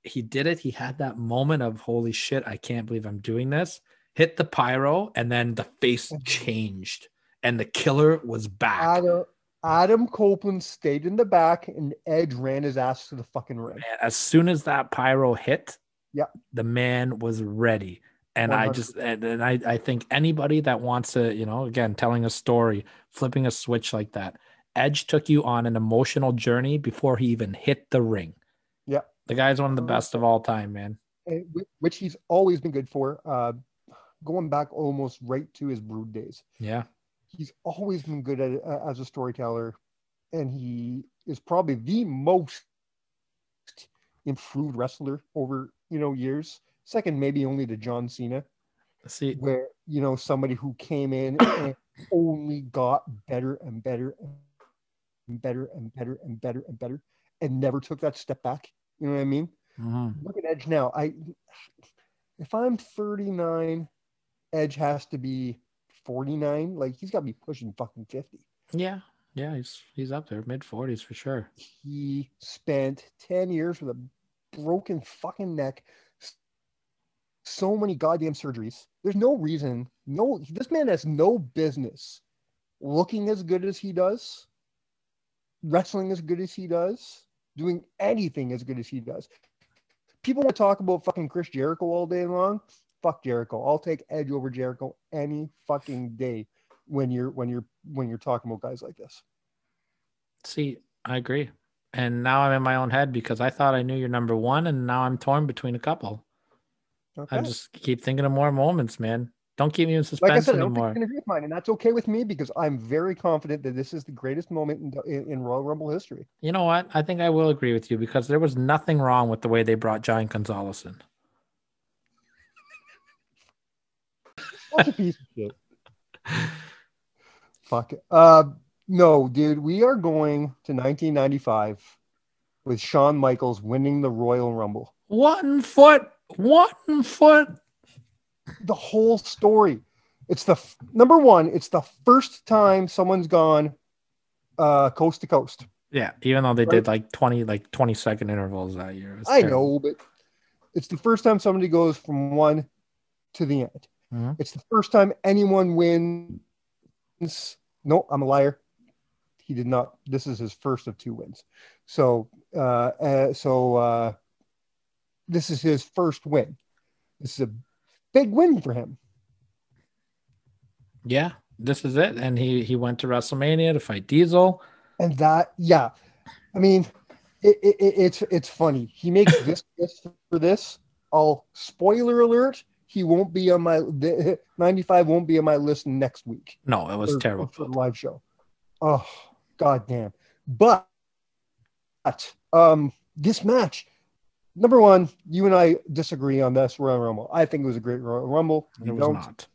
He did it. He had that moment of holy shit, I can't believe I'm doing this. Hit the pyro, and then the face changed, and the killer was back. I don't, Adam Copeland stayed in the back, and Edge ran his ass to the fucking ring. Man, as soon as that pyro hit, yeah, the man was ready. And one hundred percent. I just and, and I, I think anybody that wants to, you know, again, telling a story, flipping a switch like that, Edge took you on an emotional journey before he even hit the ring. Yeah. The guy's one of the best of all time, man. Which he's always been good for, uh, going back almost right to his Brood days. Yeah. He's always been good at, uh, as a storyteller, and he is probably the most improved wrestler over, you know, years. Second, maybe only to John Cena. See, where, you know, somebody who came in and only got better and better and better and better and better and better and never took that step back. You know what I mean? Uh-huh. Look at Edge now. I, if I'm thirty-nine, Edge has to be forty-nine. Like, he's got to be pushing fucking fifty. Yeah. Yeah. He's, he's up there, mid forties for sure. He spent ten years with a broken fucking neck. So many goddamn surgeries. There's no reason. No, this man has no business looking as good as he does, wrestling as good as he does, doing anything as good as he does. People want to talk about fucking Chris Jericho all day long. Fuck Jericho. I'll take Edge over Jericho any fucking day when you're when you're when you're talking about guys like this. See, I agree. And now I'm in my own head because I thought I knew your number one, and now I'm torn between a couple. Okay. I just keep thinking of more moments, man. Don't keep me in suspense like I said, anymore. I don't think you can agree with mine, and that's okay with me because I'm very confident that this is the greatest moment in, in, in Royal Rumble history. You know what? I think I will agree with you because there was nothing wrong with the way they brought Giant Gonzalez in. That's a piece of shit. Fuck it. Uh, no, dude, we are going to nineteen ninety-five with Shawn Michaels winning the Royal Rumble. One foot. One foot. The whole story. It's the f- number one. It's the first time someone's gone uh, coast to coast. Yeah, even though they right? did like twenty, like twenty second intervals that year. I terrible. know, but it's the first time somebody goes from one to the end. Mm-hmm. It's the first time anyone wins. No, I'm a liar. He did not. This is his first of two wins. So, uh, uh, so. Uh, This is his first win. This is a big win for him. Yeah, this is it. And he, he went to WrestleMania to fight Diesel. And that, yeah. I mean, it, it, it's it's funny. He makes this list for this. I'll, spoiler alert, he won't be on my, the, ninety-five won't be on my list next week. No, it was for, terrible. For the live show. Oh, goddamn. But, but um, this match, number one, you and I disagree on this Royal Rumble. I think it was a great Royal Rumble. You it don't. Was not.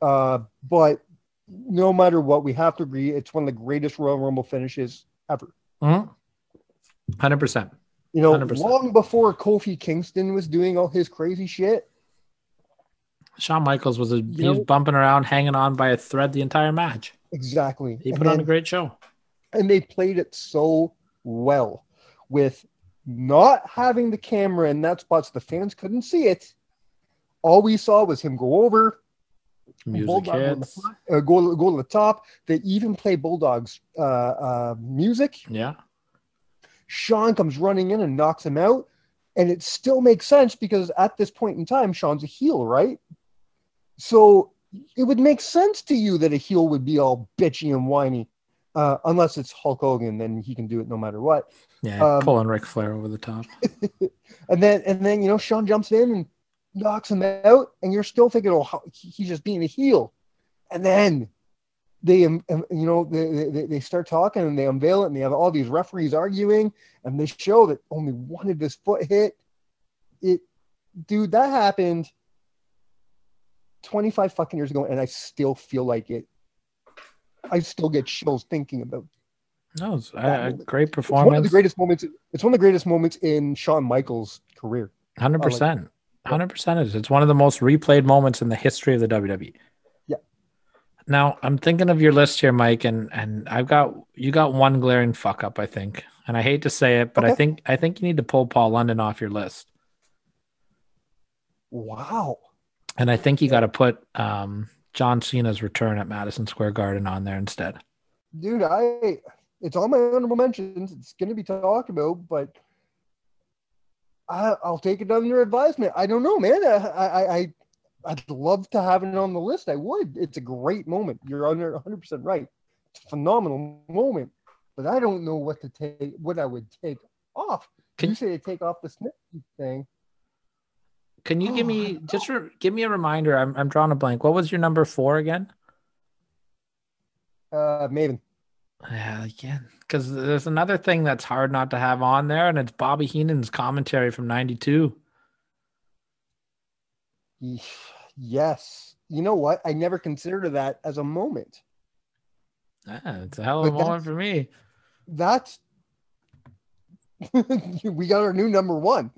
Uh, but no matter what, we have to agree. It's one of the greatest Royal Rumble finishes ever. Mm-hmm. one hundred percent. You know, one hundred percent. Long before Kofi Kingston was doing all his crazy shit, Shawn Michaels was, a, he know, was bumping around, hanging on by a thread the entire match. Exactly. He put and on then, a great show. And they played it so well with not having the camera in that spot so the fans couldn't see it. All we saw was him go over, Bulldog on the front, uh, go, go to the top. They even play Bulldog's uh, uh, music. Yeah. Shawn comes running in and knocks him out. And it still makes sense because at this point in time, Shawn's a heel, right? So it would make sense to you that a heel would be all bitchy and whiny. Uh, unless it's Hulk Hogan, then he can do it no matter what. Yeah, um, pulling Ric Flair over the top. and then, and then you know, Shawn jumps in and knocks him out, and you're still thinking, oh, he's just being a heel. And then they, you know, they, they, they start talking, and they unveil it, and they have all these referees arguing, and they show that only one of his foot hit. It, dude, that happened twenty-five fucking years ago, and I still feel like it. I still get chills thinking about it. No, it's a great performance. It's one of the greatest moments. It's one of the greatest moments in Shawn Michaels' career. one hundred percent. one hundred percent is. It's one of the most replayed moments in the history of the W W E. Yeah. Now, I'm thinking of your list here, Mike, and and I've got you got one glaring fuck up, I think. And I hate to say it, but okay. I think I think you need to pull Paul London off your list. Wow. And I think you got to put um John Cena's return at Madison Square Garden on there instead. Dude, I it's on my honorable mentions. It's going to be talked about, but I, I'll take it under advisement. I don't know, man. I, I, I, I'd love to have it on the list. I would. It's a great moment. You're under one hundred percent right. It's a phenomenal moment, but I don't know what to take, what I would take off. Can you say to take off the Smith thing? Can you oh, give me just re- give me a reminder? I'm I'm drawing a blank. What was your number four again? Uh, Maven. Yeah, again, because there's another thing that's hard not to have on there, and it's Bobby Heenan's commentary from ninety-two. Yes, you know what? I never considered that as a moment. Yeah, it's a hell of a but moment for me. That's we got our new number one.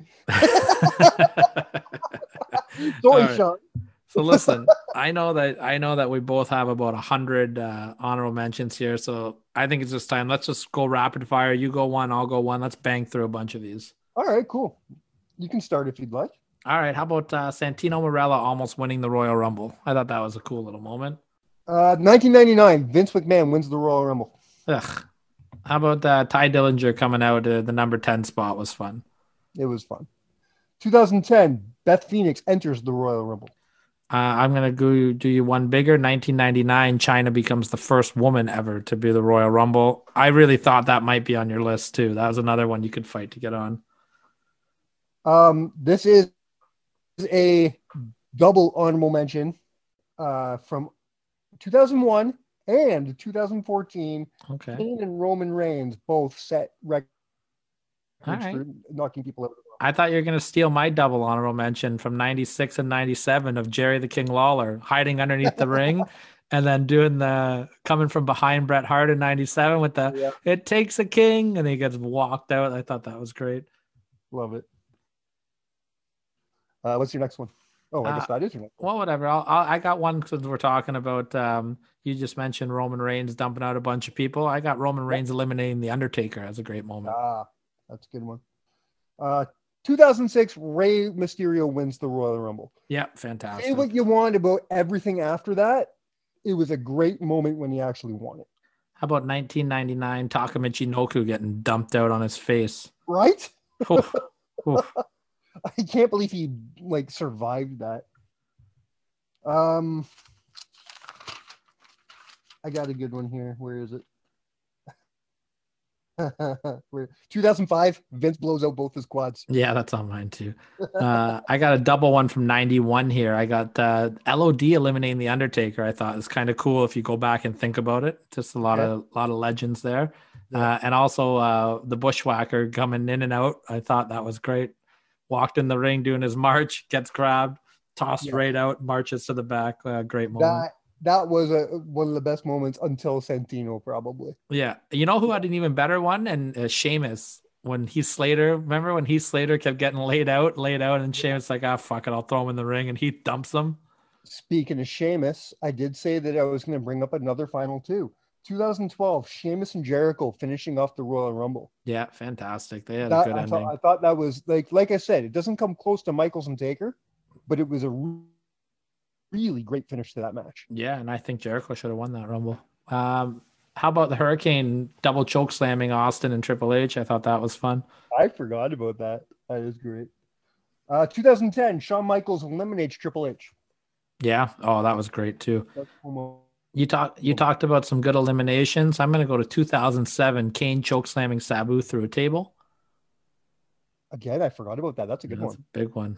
Sorry, right. Sean. So listen, I know that I know that we both have about a hundred uh, honorable mentions here. So I think it's just time. Let's just go rapid fire. You go one, I'll go one. Let's bang through a bunch of these. All right, cool. You can start if you'd like. All right. How about uh, Santino Marella almost winning the Royal Rumble? I thought that was a cool little moment. Uh, nineteen ninety-nine, Vince McMahon wins the Royal Rumble. Ugh. How about uh, Ty Dillinger coming out of the number ten spot was fun. It was fun. two thousand ten, Beth Phoenix enters the Royal Rumble. Uh, I'm going to go do you one bigger. nineteen ninety-nine, China becomes the first woman ever to be the Royal Rumble. I really thought that might be on your list too. That was another one you could fight to get on. Um, this is a double honorable mention uh, from two thousand one and two thousand fourteen. Okay. Kane and Roman Reigns both set records right. for knocking people out. I thought you were going to steal my double honorable mention from ninety-six and ninety-seven of Jerry the King Lawler hiding underneath the ring and then doing the coming from behind Bret Hart in ninety-seven with the, yeah. It takes a king, and he gets walked out. I thought that was great. Love it. Uh, what's your next one? Oh, I guess uh, that is your next one. Well, whatever. I'll, I'll, I got one because we're talking about, um, you just mentioned Roman Reigns dumping out a bunch of people. I got Roman Reigns eliminating The Undertaker as a great moment. Ah, that's a good one. Uh, two thousand six, Rey Mysterio wins the Royal Rumble. Yeah, fantastic. Say what you want about everything after that. It was a great moment when he actually won it. How about nineteen ninety-nine, Taka Michinoku getting dumped out on his face? Right? Oof. Oof. I can't believe he like survived that. Um, I got a good one here. Where is it? two thousand five, Vince blows out both his quads. Yeah, that's on mine too. Uh, I got a double one from ninety-one here. I got uh, L O D eliminating The Undertaker. I thought it was kind of cool if you go back and think about it. Just a lot yeah. of lot of legends there. Yeah. Uh, and also uh, the Bushwhacker coming in and out. I thought that was great. Walked in the ring doing his march, gets grabbed, tossed yeah. right out, marches to the back. Uh, great moment. That- That was a, one of the best moments until Santino, probably. Yeah. You know who had an even better one? And uh, Sheamus, when Heath Slater, remember when Heath Slater kept getting laid out, laid out, and Sheamus like, ah, fuck it, I'll throw him in the ring, and he dumps him. Speaking of Sheamus, I did say that I was going to bring up another final two. twenty twelve, Sheamus and Jericho finishing off the Royal Rumble. Yeah, fantastic. They had that, a good I ending. Thought, I thought that was, like like I said, it doesn't come close to Michaels and Taker, but it was a really great finish to that match. Yeah, and I think Jericho should have won that Rumble. Um, how about the Hurricane double choke slamming Austin and Triple H? I thought that was fun. I forgot about that. That is great. Uh, two thousand ten, Shawn Michaels eliminates Triple H. Yeah. Oh, that was great too. Almost- you talked. You talked about some good eliminations. I'm going to go to two thousand seven. Kane choke slamming Sabu through a table. Again, I forgot about that. That's a good yeah, that's one. That's a big one.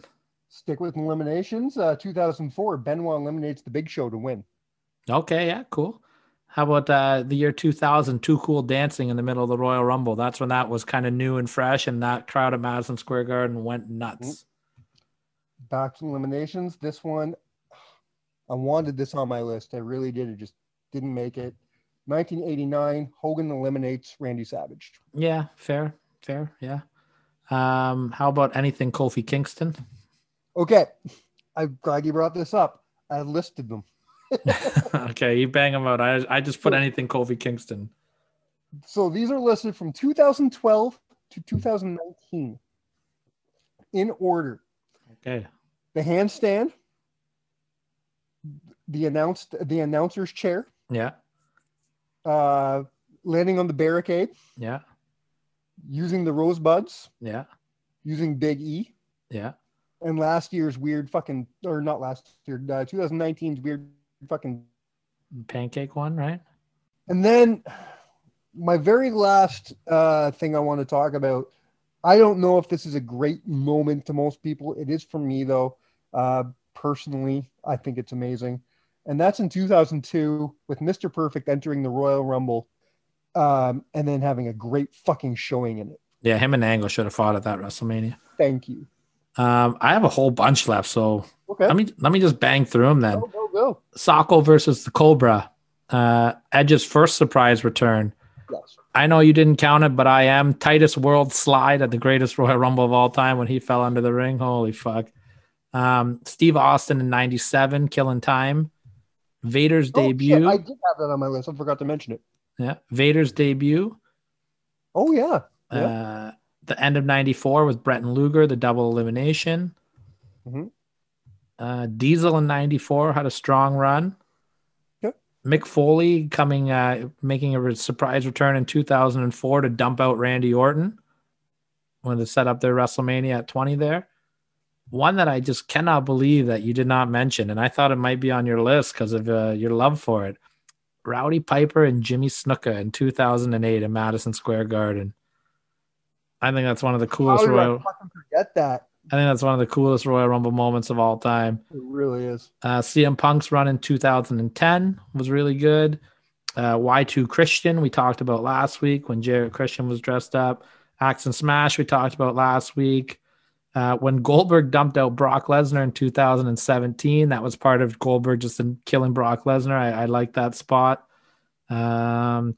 Stick with eliminations. Uh, two thousand four, Benoit eliminates the Big Show to win. Okay, yeah, cool. How about uh, the year two thousand, Too Cool dancing in the middle of the Royal Rumble? That's when that was kind of new and fresh, and that crowd at Madison Square Garden went nuts. Back to eliminations. This one, I wanted this on my list. I really did. It just didn't make it. nineteen eighty-nine, Hogan eliminates Randy Savage. Yeah, fair, fair, yeah. Um, how about anything Kofi Kingston? Okay, I'm glad you brought this up. I listed them. Okay, you bang them out. I I just put anything Kofi Kingston. So these are listed from two thousand twelve to two thousand nineteen in order. Okay. The handstand, the announced the announcer's chair. Yeah. Uh, landing on the barricade. Yeah. Using the rosebuds. Yeah. Using Big E. Yeah. And last year's weird fucking, or not last year, uh, twenty nineteen's weird fucking pancake one, right? And then my very last uh, thing I want to talk about, I don't know if this is a great moment to most people. It is for me, though. Uh, personally, I think it's amazing. And that's in two thousand two with Mister Perfect entering the Royal Rumble um, and then having a great fucking showing in it. Yeah, him and Angle should have fought at that WrestleMania. Thank you. Um, I have a whole bunch left, so okay. let me let me just bang through them then. Go, go, go. Socko versus the Cobra. Uh, Edge's first surprise return. Yes. I know you didn't count it, but I am. Titus World slide at the greatest Royal Rumble of all time when he fell under the ring. Holy fuck. Um, Steve Austin in ninety-seven, killing time. Vader's oh, debut. Shit. I did have that on my list. I forgot to mention it. Yeah. Vader's debut. Oh, yeah. yeah. Uh, the end of ninety-four with Bret and Luger, the double elimination. Mm-hmm. Uh, Diesel in ninety-four had a strong run. Yep. Mick Foley coming, uh, making a surprise return in two thousand four to dump out Randy Orton when they set up their WrestleMania at twenty there. One that I just cannot believe that you did not mention, and I thought it might be on your list because of uh, your love for it. Rowdy Piper and Jimmy Snuka in two thousand eight in Madison Square Garden. I think that's one of the coolest. How did Royal... I fucking forget that? I think that's one of the coolest Royal Rumble moments of all time. It really is. Uh, C M Punk's run in two thousand ten was really good. Uh, Y two Christian we talked about last week when Jarrett Christian was dressed up. Axe and Smash we talked about last week. Uh, when Goldberg dumped out Brock Lesnar in two thousand seventeen, that was part of Goldberg just in killing Brock Lesnar. I, I like that spot. Um,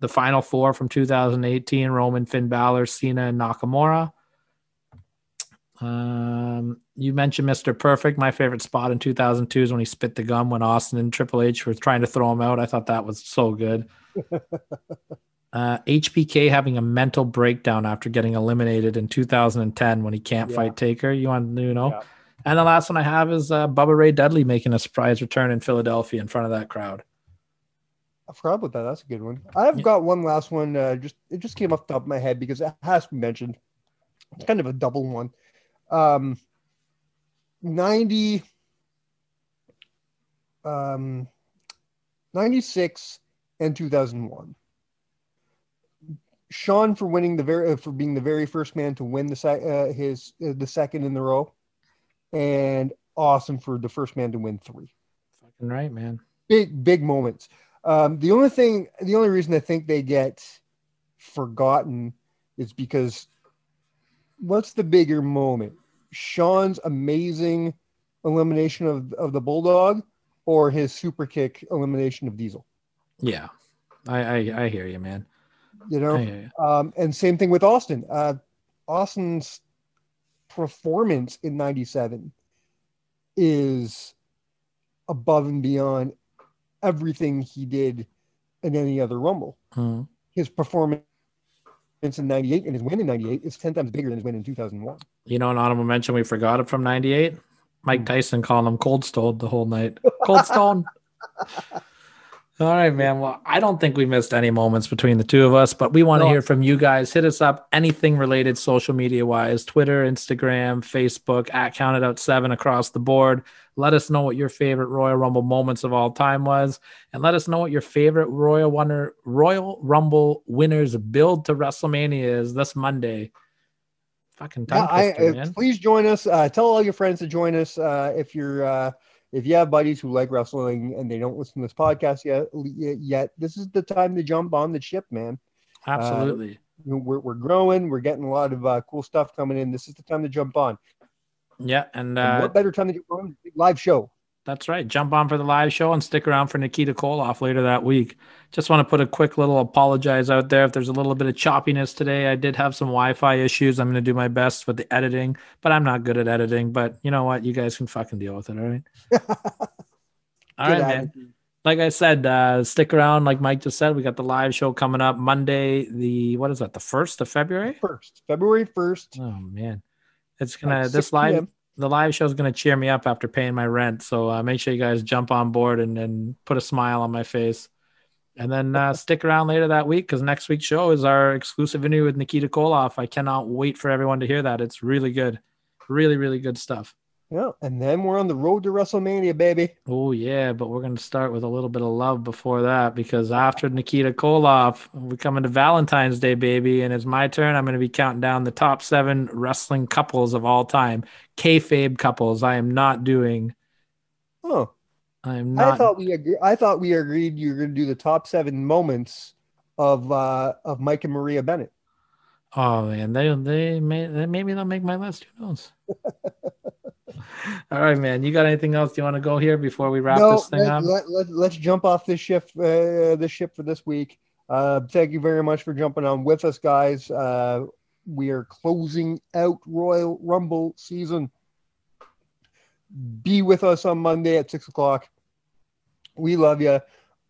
the Final Four from two thousand eighteen, Roman, Finn Balor, Cena, and Nakamura. Um, you mentioned Mister Perfect. My favorite spot in two thousand two is when he spit the gum when Austin and Triple H were trying to throw him out. I thought that was so good. Uh, H B K having a mental breakdown after getting eliminated in two thousand ten when he can't yeah. fight Taker. You want to you know? Yeah. And the last one I have is uh, Bubba Ray Dudley making a surprise return in Philadelphia in front of that crowd. I forgot about that. That's a good one. I've yeah. got one last one. Uh, just it just came off the top of my head because it has been mentioned. It's kind of a double one. Um, ninety, um, ninety-six and two thousand one. Sean for winning the very uh, for being the very first man to win the se- uh, his uh, the second in the row, and Austin for the first man to win three. Fucking right, man. Big big moments. Um, the only thing, the only reason I think they get forgotten is because what's the bigger moment? Sean's amazing elimination of of the Bulldog, or his super kick elimination of Diesel? Yeah, I I, I hear you, man. You know, yeah. um, and same thing with Austin. Uh, Austin's performance in ninety-seven is above and beyond everything he did in any other Rumble. Mm-hmm. His performance in ninety-eight and his win in ninety-eight is ten times bigger than his win in two thousand one. You know, an honorable mention we forgot it from ninety-eight. Mike Tyson calling him Cold Stone the whole night. Cold Stone. All right, man. Well, I don't think we missed any moments between the two of us, but we want to no. hear from you guys. Hit us up. Anything related social media-wise, Twitter, Instagram, Facebook, at Count It Out seven across the board. Let us know what your favorite Royal Rumble moments of all time was, and let us know what your favorite Royal, winner, Royal Rumble winners build to WrestleMania is this Monday. Fucking time yeah, twister, I, man. Please join us. Uh, tell all your friends to join us uh, if you're uh... – If you have buddies who like wrestling and they don't listen to this podcast yet, yet this is the time to jump on the ship, man. Absolutely. Uh, we're, we're growing. We're getting a lot of uh, cool stuff coming in. This is the time to jump on. Yeah. And, uh, and what better time to get on the live show? That's right. Jump on for the live show and stick around for Nikita Koloff later that week. Just want to put a quick little apologize out there. If there's a little bit of choppiness today, I did have some Wi-Fi issues. I'm going to do my best with the editing, but I'm not good at editing. But you know what? You guys can fucking deal with it, all right? All right, man. Like I said, uh, stick around. Like Mike just said, we got the live show coming up Monday, the, what is that, the first of February? First, February first. Oh, man. It's going to, this live... The live show is going to cheer me up after paying my rent. So uh, make sure you guys jump on board and, and put a smile on my face. And then uh, stick around later that week, because next week's show is our exclusive interview with Nikita Koloff. I cannot wait for everyone to hear that. It's really good. Really, really good stuff. Yeah, and then we're on the road to WrestleMania, baby. Oh, yeah, but we're going to start with a little bit of love before that, because after Nikita Koloff, we're coming to Valentine's Day, baby, and it's my turn. I'm going to be counting down the top seven wrestling couples of all time. Kayfabe couples. I am not doing... Oh. I am not... I thought we agree- I thought we agreed you were going to do the top seven moments of uh, of Mike and Maria Bennett. Oh man, they they may they maybe they'll make my list. Who knows? All right, man. You got anything else you want to go here before we wrap no, this thing let, up? Let, let, let's jump off this shift uh, this ship for this week. Uh, thank you very much for jumping on with us, guys. Uh, we are closing out Royal Rumble season. Be with us on Monday at six o'clock. We love you.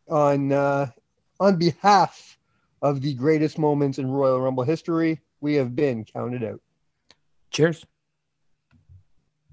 On uh, on behalf of the greatest moments in Royal Rumble history, we have been counted out. Cheers.